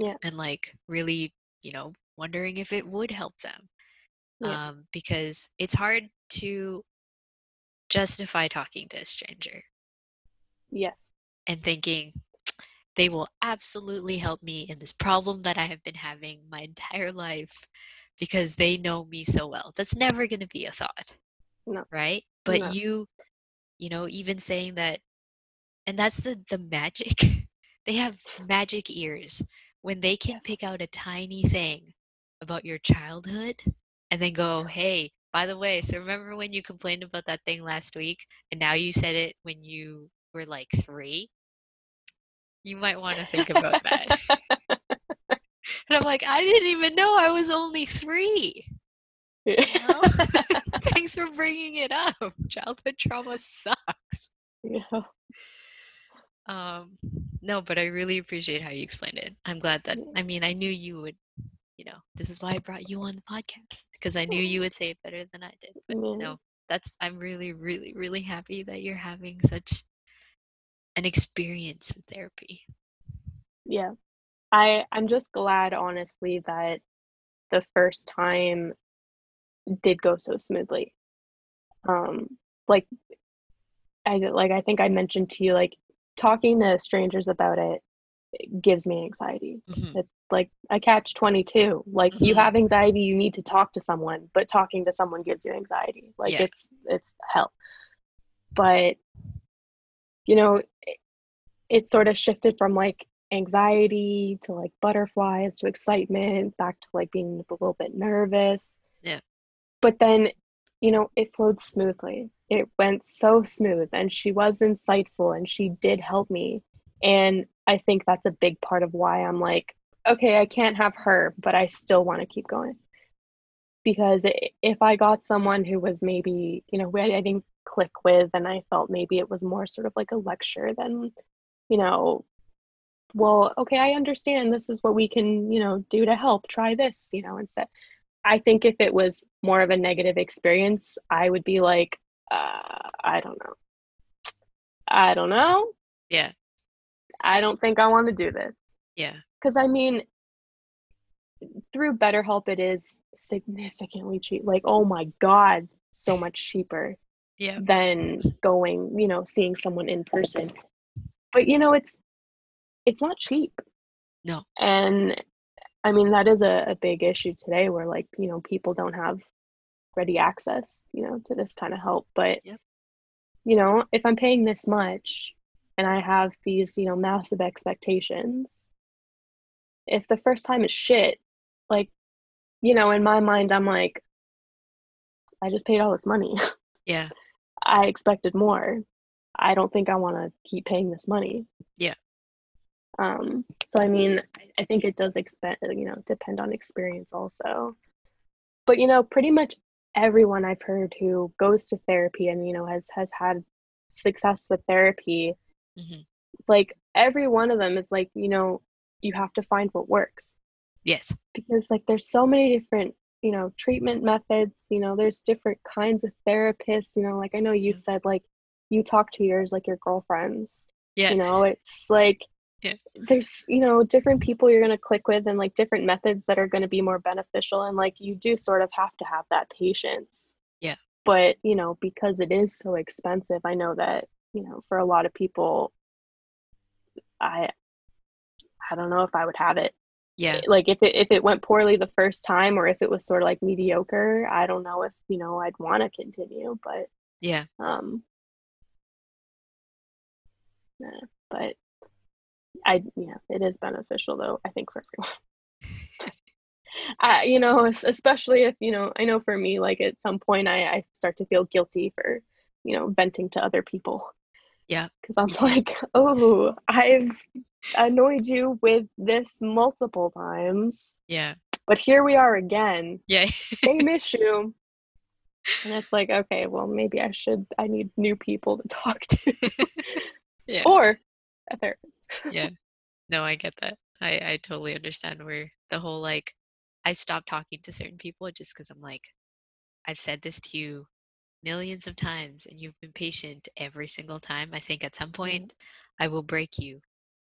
Yeah. And like really, you know, wondering if it would help them. Yeah. Um, because it's hard to justify talking to a stranger. Yes. And thinking they will absolutely help me in this problem that I have been having my entire life because they know me so well. That's never going to be a thought. No. Right? But no. you You know, even saying that, and that's the, the magic. They have magic ears when they can pick out a tiny thing about your childhood and then go, hey, by the way, so remember when you complained about that thing last week and now you said it when you were like three? You might want to think about that. And I'm like, I didn't even know I was only three. Yeah. You know? Thanks for bringing it up. Childhood trauma sucks. Yeah. Um, no, but I really appreciate how you explained it. I'm glad that, I mean, I knew you would, you know, this is why I brought you on the podcast, because I knew you would say it better than I did. But yeah. no, that's, I'm really, really, really happy that you're having such an experience with therapy. Yeah. I, I'm just glad, honestly, that the first time did go so smoothly. Um, like, I like I think I mentioned to you, like, talking to strangers about it, it gives me anxiety. Mm-hmm. It's like a catch twenty-two. Like, mm-hmm. you have anxiety, you need to talk to someone, but talking to someone gives you anxiety. Like, yeah. it's it's hell. But, you know, it, it sort of shifted from, like, anxiety to like butterflies to excitement back to like being a little bit nervous. Yeah. But then, you know, it flowed smoothly. It went so smooth, and she was insightful, and she did help me. And I think that's a big part of why I'm like, okay, I can't have her, but I still want to keep going. Because if I got someone who was maybe, you know, I didn't click with, and I felt maybe it was more sort of like a lecture than, you know, well, okay, I understand, this is what we can, you know, do to help, try this, you know, instead. I think if it was more of a negative experience, I would be like, uh, I don't know. I don't know. Yeah. I don't think I want to do this. Yeah. Because, I mean, through BetterHelp, it is significantly cheap. Like, oh, my God, so much cheaper yeah. than going, you know, seeing someone in person. But, you know, it's, it's not cheap. No. And I mean, that is a, a big issue today where, like, you know, people don't have ready access, you know, to this kind of help. But, yep. you know, if I'm paying this much and I have these, you know, massive expectations, if the first time is shit, like, you know, in my mind, I'm like, I just paid all this money. Yeah. I expected more. I don't think I want to keep paying this money. Yeah. Um, so, I mean, I think it does expend, you know, depend on experience also. But, you know, pretty much everyone I've heard who goes to therapy and, you know, has, has had success with therapy, mm-hmm. like every one of them is like, you know, you have to find what works. Yes. Because like, there's so many different, you know, treatment methods, you know, there's different kinds of therapists, you know, like I know you mm-hmm. said, like, you talk to yours, like your girlfriends, yeah. you know, it's like, yeah. there's, you know, different people you're going to click with and like different methods that are going to be more beneficial. And like, you do sort of have to have that patience. Yeah. But, you know, because it is so expensive, I know that, you know, for a lot of people, I, I don't know if I would have it. Yeah. Like if it, if it went poorly the first time, or if it was sort of like mediocre, I don't know if, you know, I'd want to continue, but yeah. Um, yeah, but I, yeah, it is beneficial though, I think, for everyone. uh, you know, especially if, you know, I know for me, like at some point I, I start to feel guilty for, you know, venting to other people. Yeah. Because I'm like, oh, I've annoyed you with this multiple times. Yeah. But here we are again. Yeah. Same issue. And it's like, okay, well, maybe I should, I need new people to talk to. yeah. Or a therapist. yeah. No, I get that. I, I totally understand where the whole, like, I stopped talking to certain people just because I'm like, I've said this to you millions of times and you've been patient every single time. I think at some point I will break you.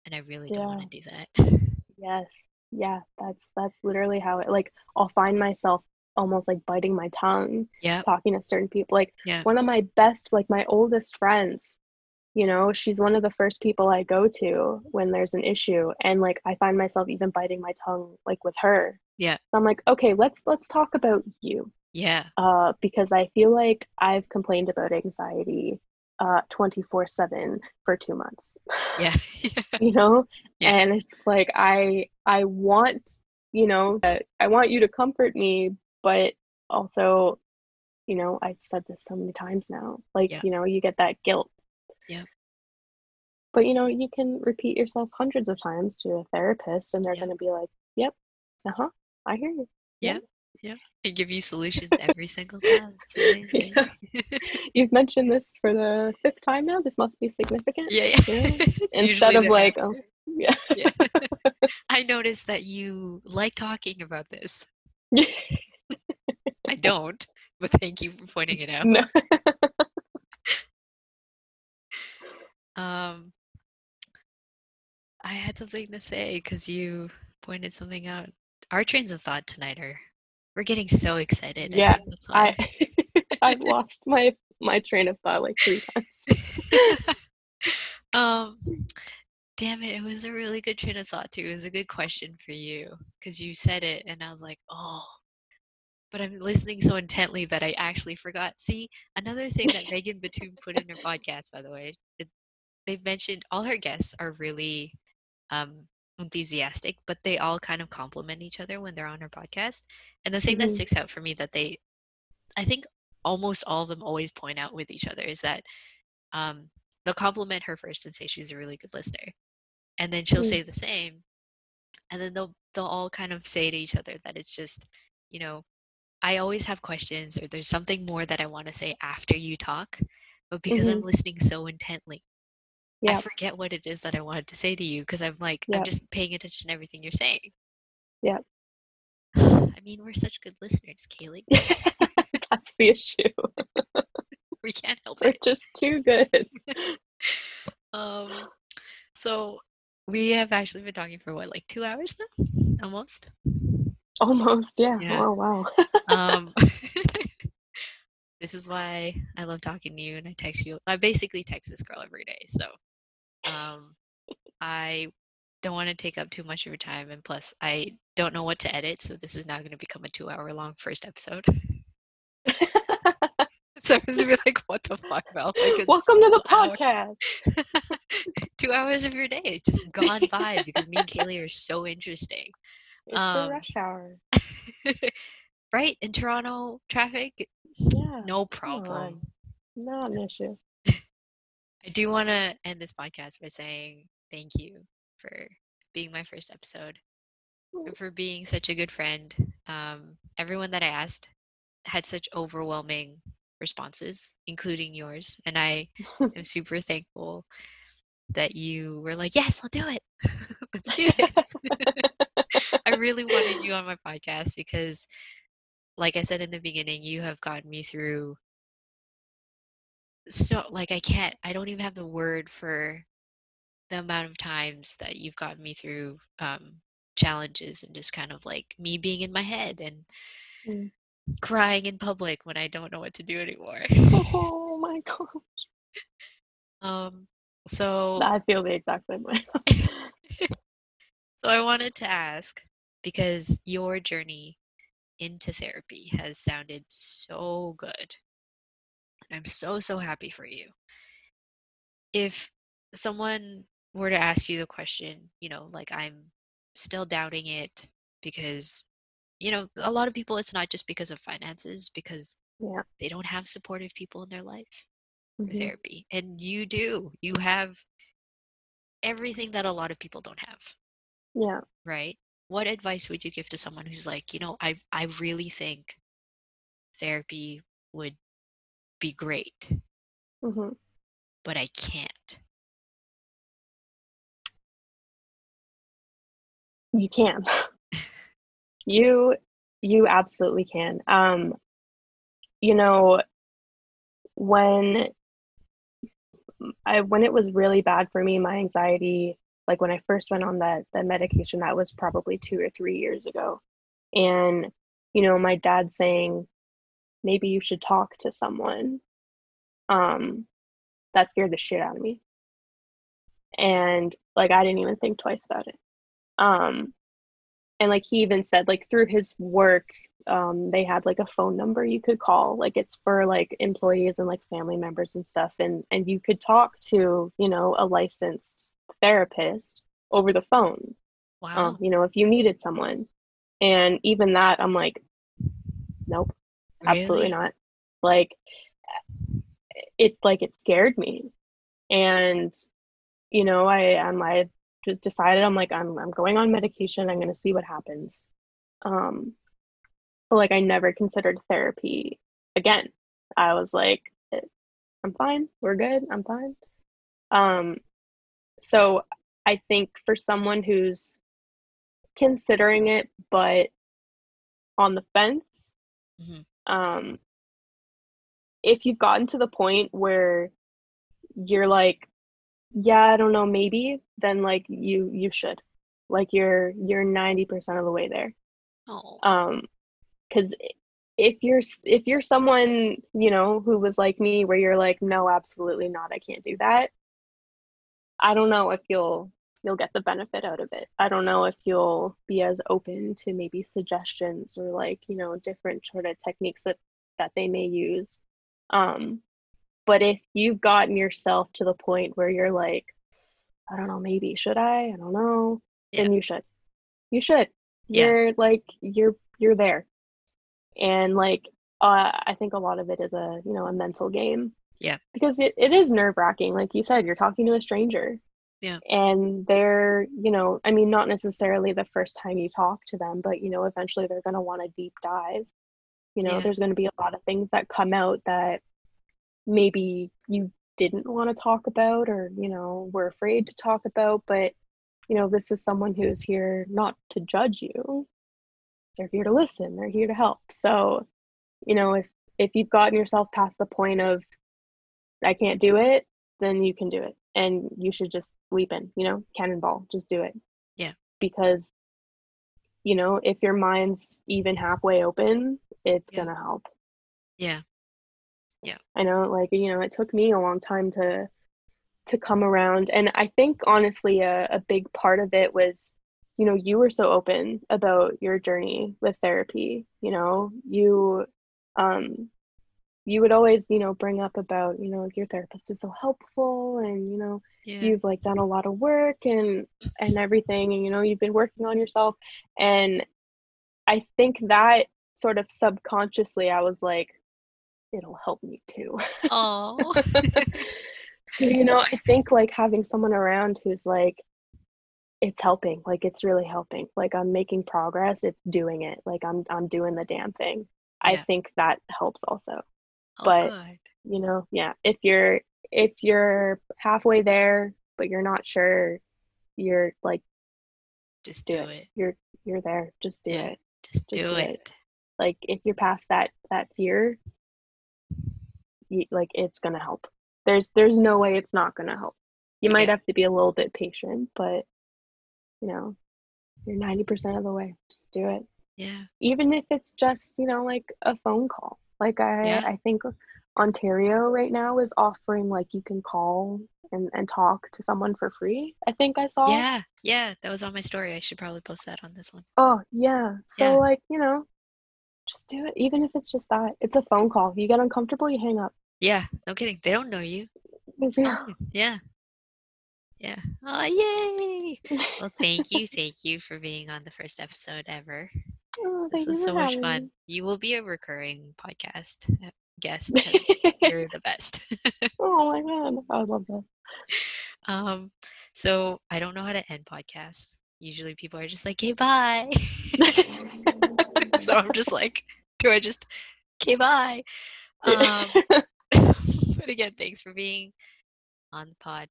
And I really yeah. don't want to do that. Yes. Yeah. That's, that's literally how it, like, I'll find myself almost like biting my tongue. Yeah. Talking to certain people. Like yep. one of my best, like my oldest friends, you know, she's one of the first people I go to when there's an issue. And like, I find myself even biting my tongue, like with her. Yeah. So I'm like, okay, let's, let's talk about you. Yeah. Uh, because I feel like I've complained about anxiety, uh, twenty-four seven for two months. Yeah. you know? Yeah. And it's like, I, I want you know, that I want you to comfort me, but also, you know, I've said this so many times now, like, yeah. you know, you get that guilt. Yeah. But, you know, you can repeat yourself hundreds of times to a therapist and they're yeah. going to be like, yep, uh-huh, I hear you. Yeah. Yeah. And give you solutions every single time. Yeah. You've mentioned this for the fifth time now. This must be significant. Yeah. yeah. yeah. Instead of like, oh, yeah. yeah. I noticed that you like talking about this. I don't, but thank you for pointing it out. No. um, I had something to say because you pointed something out. Our trains of thought tonight are, we're getting so excited. Yeah, I, I I've lost my my train of thought like three times. um, damn it! It was a really good train of thought too. It was a good question for you because you said it, and I was like, oh. But I'm listening so intently that I actually forgot. See, another thing that Megan Batoum put in her podcast, by the way, it, they've mentioned all her guests are really um, enthusiastic, but they all kind of compliment each other when they're on her podcast. And the thing mm-hmm. that sticks out for me that they, I think almost all of them always point out with each other is that um, they'll compliment her first and say she's a really good listener. And then she'll mm-hmm. say the same. And then they'll they'll all kind of say to each other that it's just, you know, I always have questions or there's something more that I want to say after you talk, but because mm-hmm. I'm listening so intently, yep. I forget what it is that I wanted to say to you because I'm like, yep. I'm just paying attention to everything you're saying. Yeah. I mean, we're such good listeners, Kaylee. That's the issue. We can't help we're it. We're just too good. um. So we have actually been talking for what, like two hours now? Almost? Almost, yeah. yeah. Oh, wow. um, this is why I love talking to you, and I text you. I basically text this girl every day, so um, I don't want to take up too much of your time, and plus, I don't know what to edit, so this is now going to become a two-hour-long first episode. So I'm just going to be like, what the fuck, Mel? Like, welcome to the podcast. Two hours of your day just gone by because me and Kaylee are so interesting. It's um, the rush hour. Right? In Toronto traffic? Yeah. No problem. Not an issue. I do want to end this podcast by saying thank you for being my first episode and for being such a good friend. Um, everyone that I asked had such overwhelming responses, including yours. And I am super thankful that you were like, yes, I'll do it. Let's do this. I really wanted you on my podcast because, like I said in the beginning, you have gotten me through so, like, I can't, I don't even have the word for the amount of times that you've gotten me through um, challenges and just kind of like me being in my head and mm. crying in public when I don't know what to do anymore. Oh my gosh. Um, so I feel the exact same way. So I wanted to ask, because your journey into therapy has sounded so good, and I'm so, so happy for you. If someone were to ask you the question, you know, like, I'm still doubting it because, you know, a lot of people, it's not just because of finances, because yeah. they don't have supportive people in their life mm-hmm. for therapy. And you do. You have everything that a lot of people don't have. Yeah. Right? What advice would you give to someone who's like, you know, I I really think therapy would be great, mm-hmm. but I can't. You can. you you absolutely can. Um, you know, when I when it was really bad for me, my anxiety. Like when I first went on that the medication, that was probably two or three years ago. And, you know, my dad saying, maybe you should talk to someone. Um, that scared the shit out of me. And like, I didn't even think twice about it. Um, and like, he even said, like, through his work, um, they had like a phone number you could call. Like it's for like employees and like family members and stuff. And, and you could talk to, you know, a licensed therapist over the phone. Wow. Um, you know, if you needed someone. And even that, I'm like, nope, absolutely really? not. Like, it's like, it scared me. And, you know, I, um, I just decided, I'm like, I'm, I'm going on medication. I'm going to see what happens. Um, but like, I never considered therapy again. I was like, I'm fine. We're good. I'm fine. Um, so I think for someone who's considering it, but on the fence, mm-hmm. um, if you've gotten to the point where you're like, yeah, I don't know, maybe, then like you, you should, like you're, you're ninety percent of the way there. Oh. Um, 'cause if you're, if you're someone, you know, who was like me, where you're like, no, absolutely not, I can't do that. I don't know if you'll, you'll get the benefit out of it. I don't know if you'll be as open to maybe suggestions or like, you know, different sort of techniques that, that they may use. Um, but if you've gotten yourself to the point where you're like, I don't know, maybe should I, I don't know. Yeah. Then you should, you should, yeah. you're like, you're, you're there. And like, uh, I think a lot of it is a, you know, a mental game. Yeah. Because it, it is nerve wracking. Like you said, you're talking to a stranger. Yeah. And they're, you know, I mean, not necessarily the first time you talk to them, but, you know, eventually they're going to want a deep dive. You know, yeah. There's going to be a lot of things that come out that maybe you didn't want to talk about or, you know, were afraid to talk about. But, you know, this is someone who's here not to judge you. They're here to listen. They're here to help. So, you know, if, if you've gotten yourself past the point of, I can't do it, then you can do it. And you should just leap in, you know, cannonball, just do it. Yeah. Because, you know, if your mind's even halfway open, it's yeah. gonna help. Yeah. Yeah. I know, like, you know, it took me a long time to to come around. And I think honestly a, a big part of it was, you know, you were so open about your journey with therapy. You know, you um you would always, you know, bring up about, you know, your therapist is so helpful and, you know, yeah. you've like done a lot of work and, and everything. And, you know, you've been working on yourself. And I think that sort of subconsciously, I was like, it'll help me too. Oh, so, you know, I think like having someone around who's like, it's helping, like, it's really helping. Like I'm making progress. It's doing it. Like I'm, I'm doing the damn thing. Yeah. I think that helps also. Oh, but good. You know, yeah, if you're if you're halfway there but you're not sure, you're like, just do, do it. it you're you're there, just do yeah, it just, just do, do it. it Like if you're past that that fear, you, like it's gonna help. There's there's no way it's not gonna help. You might yeah. have to be a little bit patient, but you know, you're ninety percent of the way. Just do it. Yeah, even if it's just, you know, like a phone call. Like I, yeah. I think Ontario right now is offering like you can call and, and talk to someone for free. I think I saw. Yeah, yeah, that was on my story. I should probably post that on this one. Oh yeah, so yeah. like you know, just do it. Even if it's just that, it's a phone call. If you get uncomfortable, you hang up. Yeah, no kidding. They don't know you. It's yeah. fine. Yeah, yeah. Oh yay! Well, thank you, thank you for being on the first episode ever. Oh, this was so much fun. You will be a recurring podcast guest because you're the best. Oh my god, I love that. Um, so I don't know how to end podcasts. Usually people are just like, "Okay, bye." So I'm just like, do I just, "Okay, bye." Um, but again, thanks for being on the pod,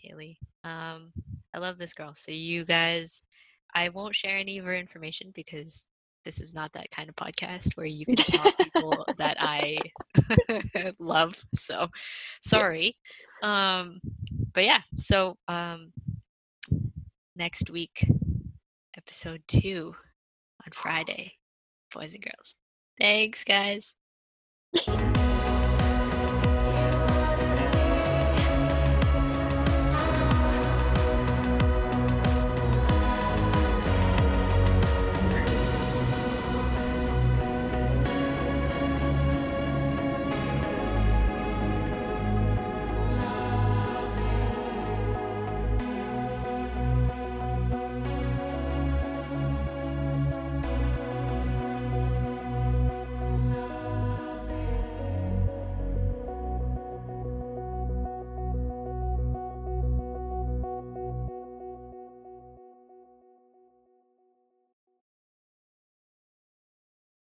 Kaylee. Um, I love this girl. So you guys, I won't share any of her information because this is not that kind of podcast where you can stalk people that I love. So sorry. Yeah. Um, but yeah, so um, next week, episode two on Friday, boys and girls. Thanks, guys.